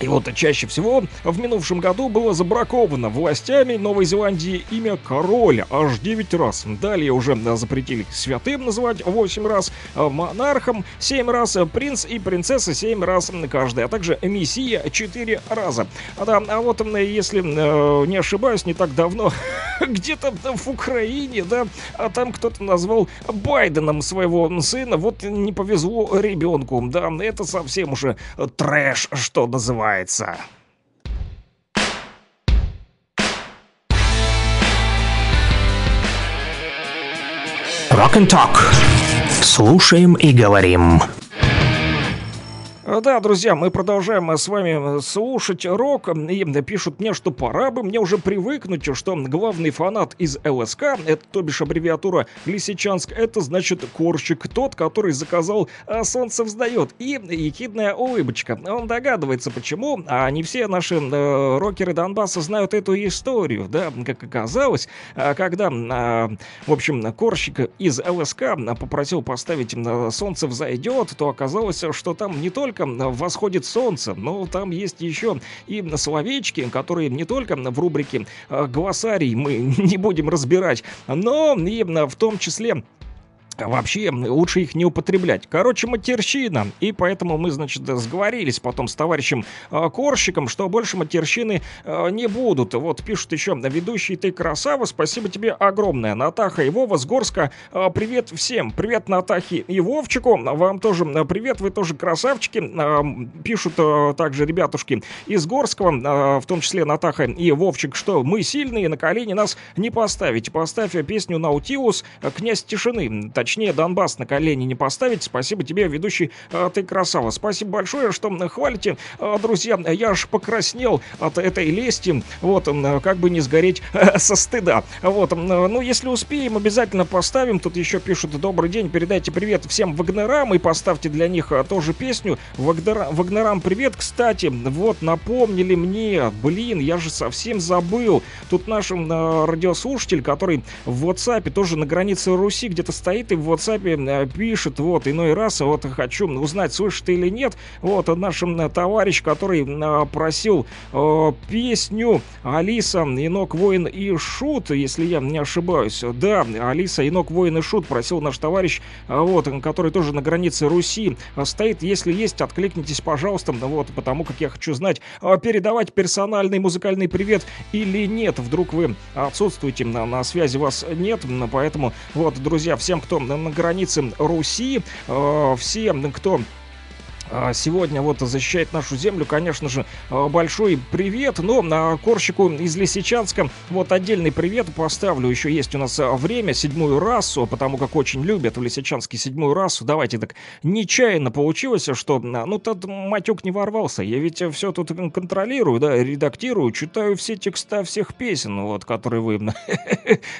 И вот чаще всего в минувшем году было забраковано властями Новой Зеландии имя короля аж 9 раз. Далее уже запретили святым называть 8 раз, монархом 7 раз, принц и принцесса 7 раз каждый, а также мессия 4 раза. Да, а вот если не ошибаюсь, не так давно где-то в Украине, да, а там кто-то назвал Байденом своего сына, вот не повезло ребенку, да, это совсем уже трэш, что называется. Rock and Talk. Слушаем и говорим. Да, друзья, мы продолжаем с вами слушать рок, и пишут мне, что пора бы мне уже привыкнуть, что главный фанат из ЛСК, это, то бишь, аббревиатура Лисичанск, это, значит, корщик тот, который заказал «Солнце встает», и ехидная улыбочка. Он догадывается, почему, а не все наши рокеры Донбасса знают эту историю, да, как оказалось, когда, в общем, корщик из ЛСК попросил поставить «Солнце взойдет», то оказалось, что там не только восходит солнце, но там есть еще и словечки, которые не только в рубрике «Глоссарий» мы не будем разбирать, но и в том числе вообще лучше их не употреблять. Короче, матерщина. И поэтому мы, значит, сговорились потом с товарищем Корщиком, что больше матерщины не будут. Вот пишут еще: ведущий, ты красава, спасибо тебе огромное. Натаха и Вова с Горска, привет всем. Привет Натахе и Вовчику, вам тоже привет, вы тоже красавчики. Пишут также ребятушки из Горского, в том числе Натаха и Вовчик, что мы сильные, на колени нас не поставить. Поставь песню «Наутилус», «Князь тишины». Точнее, Донбасс на колени не поставить. Спасибо тебе, ведущий, ты красава. Спасибо большое, что хвалите. Друзья, я аж покраснел от этой лести. Вот, как бы не сгореть со стыда. Вот, ну, если успеем, обязательно поставим. Тут еще пишут: добрый день, передайте привет всем вагнерам и поставьте для них тоже песню. Вагнерам привет. Кстати, вот, напомнили мне. Блин, я же совсем забыл. Тут наш радиослушатель, который в WhatsApp тоже на границе Руси где-то стоит, и в WhatsApp пишет, вот, иной раз, вот, хочу узнать, слышишь ты или нет, вот, наш товарищ, который просил песню «Алиса, Енок, Воин и Шут», если я не ошибаюсь, да, «Алиса, Енок, Воин и Шут» просил наш товарищ, вот, который тоже на границе Руси стоит. Если есть, откликнитесь, пожалуйста, вот, потому как я хочу знать, передавать персональный музыкальный привет или нет, вдруг вы отсутствуете, на связи вас нет, поэтому, вот, друзья, всем, кто на границе Руси, всем, кто сегодня вот защищает нашу землю, конечно же, большой привет. Но на Корщику из Лисичанска вот отдельный привет поставлю. Еще есть у нас время, седьмую расу, потому как очень любят в Лисичанске седьмую расу. Давайте так, нечаянно получилось, что, ну, тот матюк не ворвался. Я ведь все тут контролирую, да, редактирую, читаю все текста всех песен, вот, которые вы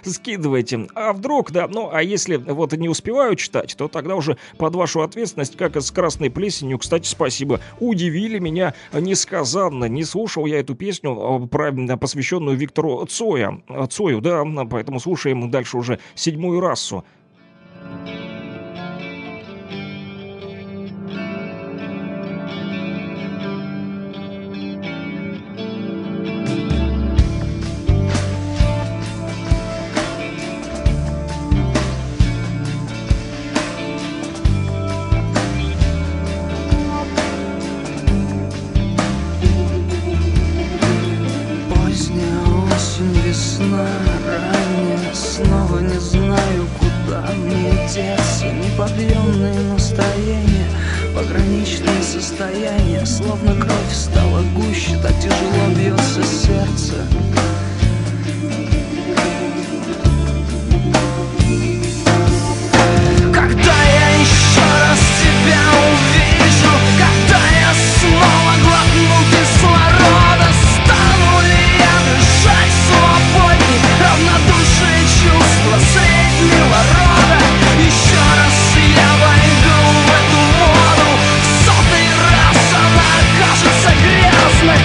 скидываете. А вдруг, да, ну, а если вот не успеваю читать, то тогда уже под вашу ответственность, как с «Красной плесенью». Кстати, спасибо. Удивили меня несказанно. Не слушал я эту песню, посвященную Виктору Цою, да, поэтому слушаем дальше уже «Седьмую расу».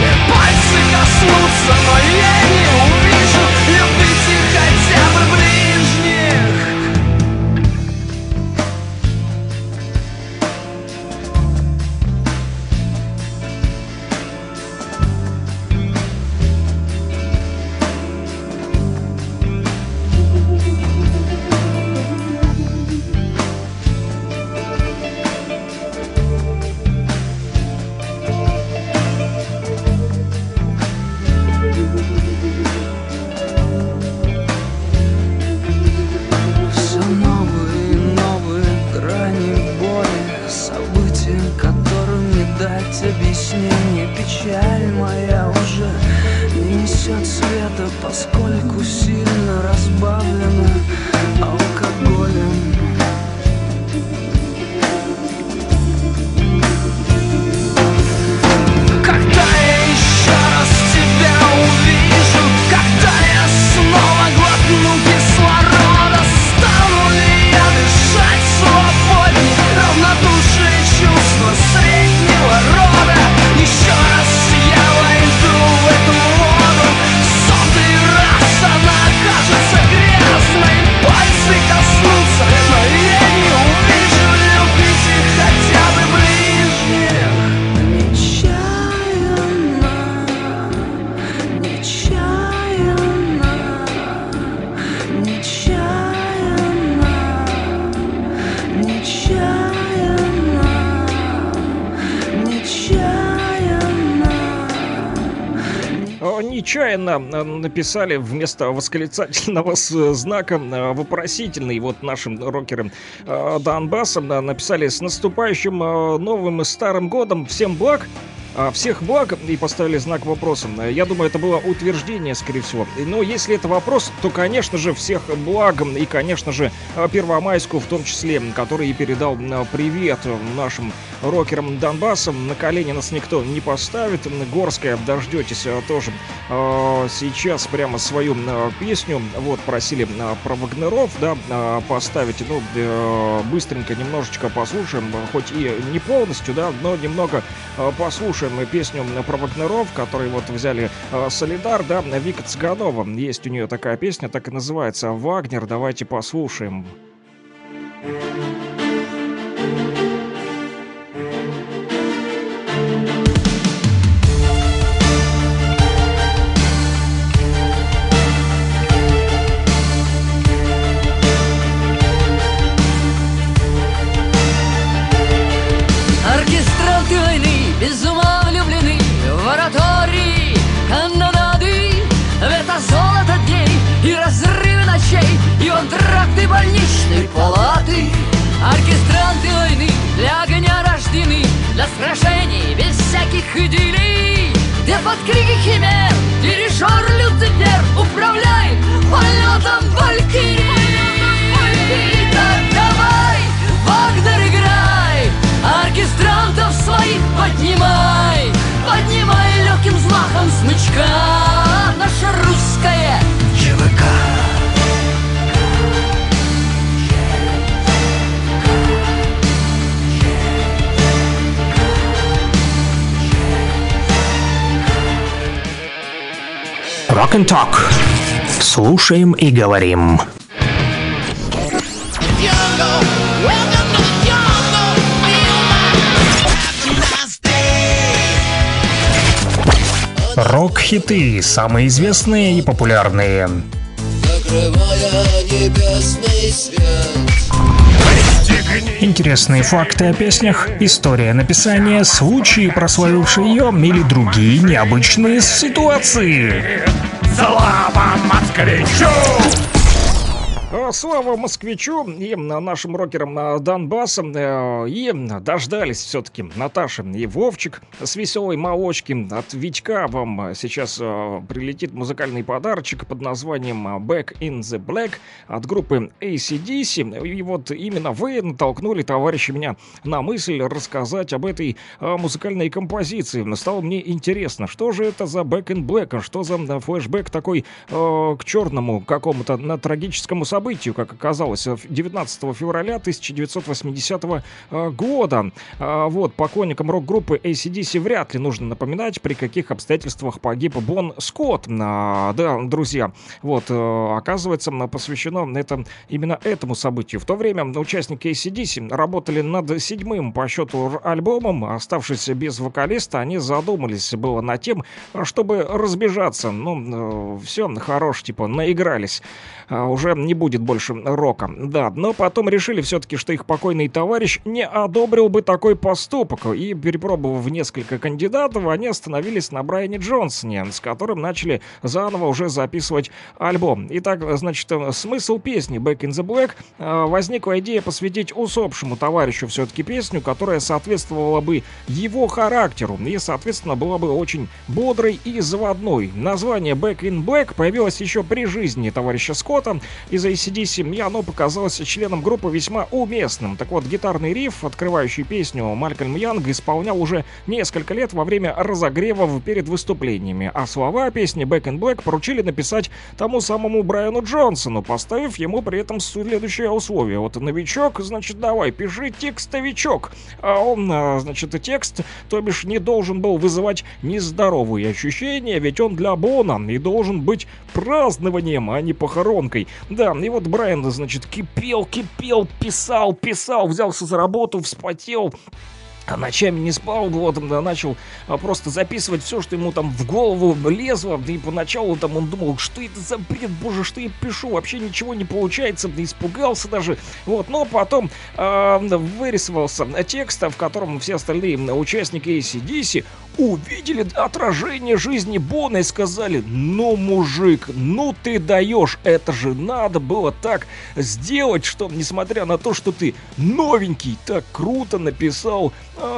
Пальцы коснутся, но я не поскольку сильно разбавлена алкоголем. Когда я еще раз тебя увижу, когда я снова глотну кислорода, стану ли я дышать свободней? Равнодушие чувства среднего рода. Еще раз я войду в эту воду, в сотый раз она окажется грязной. Пальцы коснутся, но я не увижу. Любите хотя бы ближних нечаянно, нечаянно, нечаянно, нечаянно. Нечаянно написали вместо восклицательного знака вопросительный. Вот нашим рокерам Донбасса написали: с наступающим новым и старым годом, всем благ. Всех благ, и поставили знак вопроса. Я думаю, это было утверждение, скорее всего. Но если это вопрос, то, конечно же, всех благ. И, конечно же, Первомайску в том числе, который и передал привет нашим рокерам Донбасса. На колени нас никто не поставит. Горская, дождетесь тоже сейчас прямо свою песню. Вот, просили про Вагнеров, да, поставить. Ну, быстренько немножечко послушаем. Хоть и не полностью, да, но немного послушаем. Мы песню про Вагнеров, которые вот взяли Солидар, да, Вика Цыганова. Есть у нее такая песня, так и называется «Вагнер». Давайте послушаем. Оркестранты войны без ума влюблены в оратории канонады. В это золото дней и разрывы ночей, и антракты больничной палаты. Оркестранты войны для огня рождены, для сражений без всяких идиллий, где под крики химер дирижер Люцифер управляет полетом валькирий. Так давай, Вагнер, играй, оркестрантов своих поднимай, поднимай легким взмахом смычка, наша русская ЧВК. Rock and Talk. Слушаем и говорим. Рок-хиты, самые известные и популярные. Интересные факты о песнях, история написания, случаи, прославившие ее, или другие необычные ситуации. Слава москвичу! Слава москвичу и нашим рокерам Донбасса. И дождались все-таки Наташа и Вовчик с веселой молочки. От Витька вам сейчас прилетит музыкальный подарочек под названием Back in the Black от группы ACDC. И вот именно вы натолкнули, товарищи, меня на мысль рассказать об этой музыкальной композиции. Стало мне интересно, что же это за Back in Black, что за флешбэк такой к черному какому-то на трагическому событию. Как оказалось, 19 февраля 1980 года. Вот, поклонникам рок-группы ACDC вряд ли нужно напоминать, при каких обстоятельствах погиб Бон Скотт. Да, друзья, вот, оказывается, посвящено это именно этому событию. В то время участники ACDC работали над 7-м по счету альбомом. Оставшись без вокалиста, они задумались было над тем, чтобы разбежаться. Ну, все, хорош, типа, наигрались. Уже не будет будет больше рока. Да, но потом решили все-таки, что их покойный товарищ не одобрил бы такой поступок, и, перепробовав несколько кандидатов, они остановились на Брайане Джонсоне, с которым начали заново уже записывать альбом. Итак, значит, смысл песни «Back in the Black» — возникла идея посвятить усопшему товарищу все-таки песню, которая соответствовала бы его характеру и, соответственно, была бы очень бодрой и заводной. Название «Back in Black» появилось еще при жизни товарища Скотта из ACDC, и оно показалось членам группы весьма уместным. Так вот, гитарный риф, открывающий песню, Малькольм Янг исполнял уже несколько лет во время разогревов перед выступлениями, а слова песни «Back in Black» поручили написать тому самому Брайану Джонсону, поставив ему при этом следующее условие. Вот новичок, значит, давай, пиши текстовичок. А он, значит, текст, то бишь, не должен был вызывать нездоровые ощущения, ведь он для Бона и должен быть празднованием, а не похоронкой. Да, и вот Брайан, значит, кипел, писал, взялся за работу, вспотел, ночами не спал, вот, да, начал просто записывать все, что ему там в голову лезло, да и поначалу там он думал, что это за бред, боже, что я пишу, вообще ничего не получается, да испугался даже, вот, но потом вырисовался текст, в котором все остальные участники ACDC увидели отражение жизни Бона и сказали: ну, мужик, ну ты даешь, это же надо было так сделать, что, несмотря на то, что ты новенький, так круто написал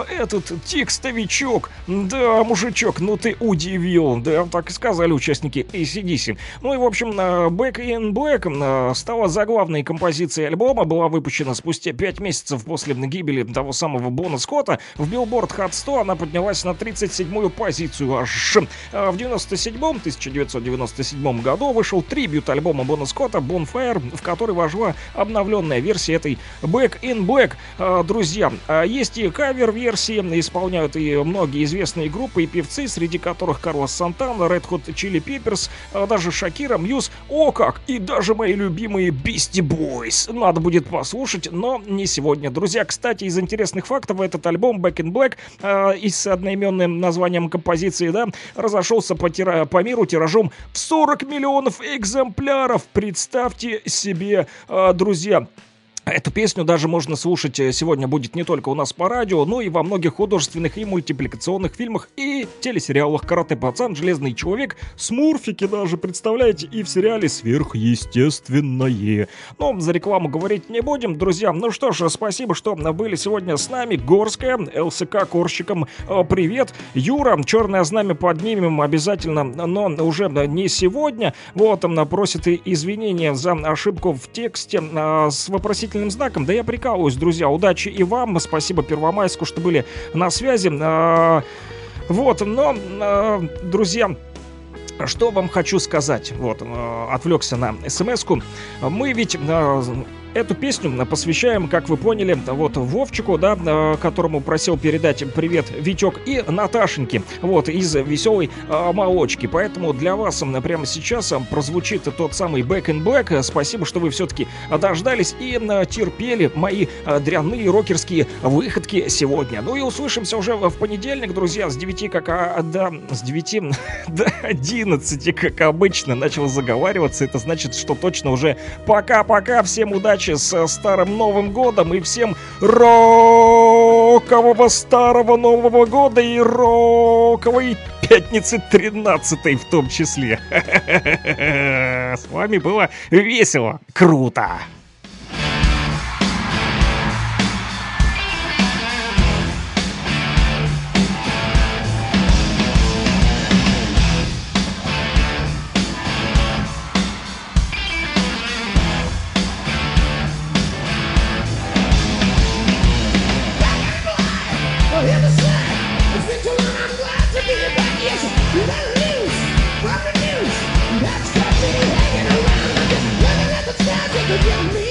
этот текстовичок. Да, мужичок, ну ты удивил. Да, так и сказали участники ACDC. Ну и, в общем, «Back in Black» стала заглавной композицией альбома, была выпущена спустя 5 месяцев после гибели того самого Бона Скотта. В Billboard Hot 100 она поднялась на 37-ю позицию аж. В 1997 году вышел трибют альбома Бона Скотта «Bonfire», в который вошла обновленная версия этой «Back in Black». Друзья, есть и кавер-версии, исполняют и многие известные группы и певцы, среди которых Карлос Сантана, Red Hot Chili Peppers, даже Шакира, Мьюз, о как, и даже мои любимые Beastie Boys. Надо будет послушать, но не сегодня. Друзья, кстати, из интересных фактов, этот альбом «Back in Black» и с одноименным названием композиции, да, разошелся по миру тиражом в 40 миллионов экземпляров. Представьте себе, друзья. Эту песню даже можно слушать сегодня будет не только у нас по радио, но и во многих художественных и мультипликационных фильмах и телесериалах. «Карате пацан», «Железный человек», «Смурфики» даже, представляете, и в сериале «Сверхъестественное». Но за рекламу говорить не будем, друзья. Ну что ж, спасибо, что были сегодня с нами. Горская, ЛСК Корщиком привет. Юра, «Черное знамя» поднимем обязательно, но уже не сегодня. Вот он просит и извинения за ошибку в тексте с вопросительным знаком. Да я прикалываюсь, друзья. Удачи и вам. Спасибо Первомайску, что были на связи. Вот, но, друзья, что вам хочу сказать. Вот, отвлекся на смс-ку. Мы ведь эту песню посвящаем, как вы поняли, вот Вовчику, да, которому просил передать привет Витек, и Наташеньке, вот, из «Веселой молочки». Поэтому для вас прямо сейчас прозвучит тот самый «Back in Black». Спасибо, что вы все-таки дождались и терпели мои дрянные рокерские выходки сегодня. Ну и услышимся уже в понедельник, друзья, с 9, как, да, с 9 до 11, как обычно. Начал заговариваться, это значит, что точно уже пока-пока, всем удачи с старым Новым годом и всем рокового старого Нового года и роковой пятницы 13-й в том числе. С вами было весело, круто. Give me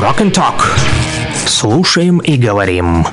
Rock and Talk. Слушаем и говорим.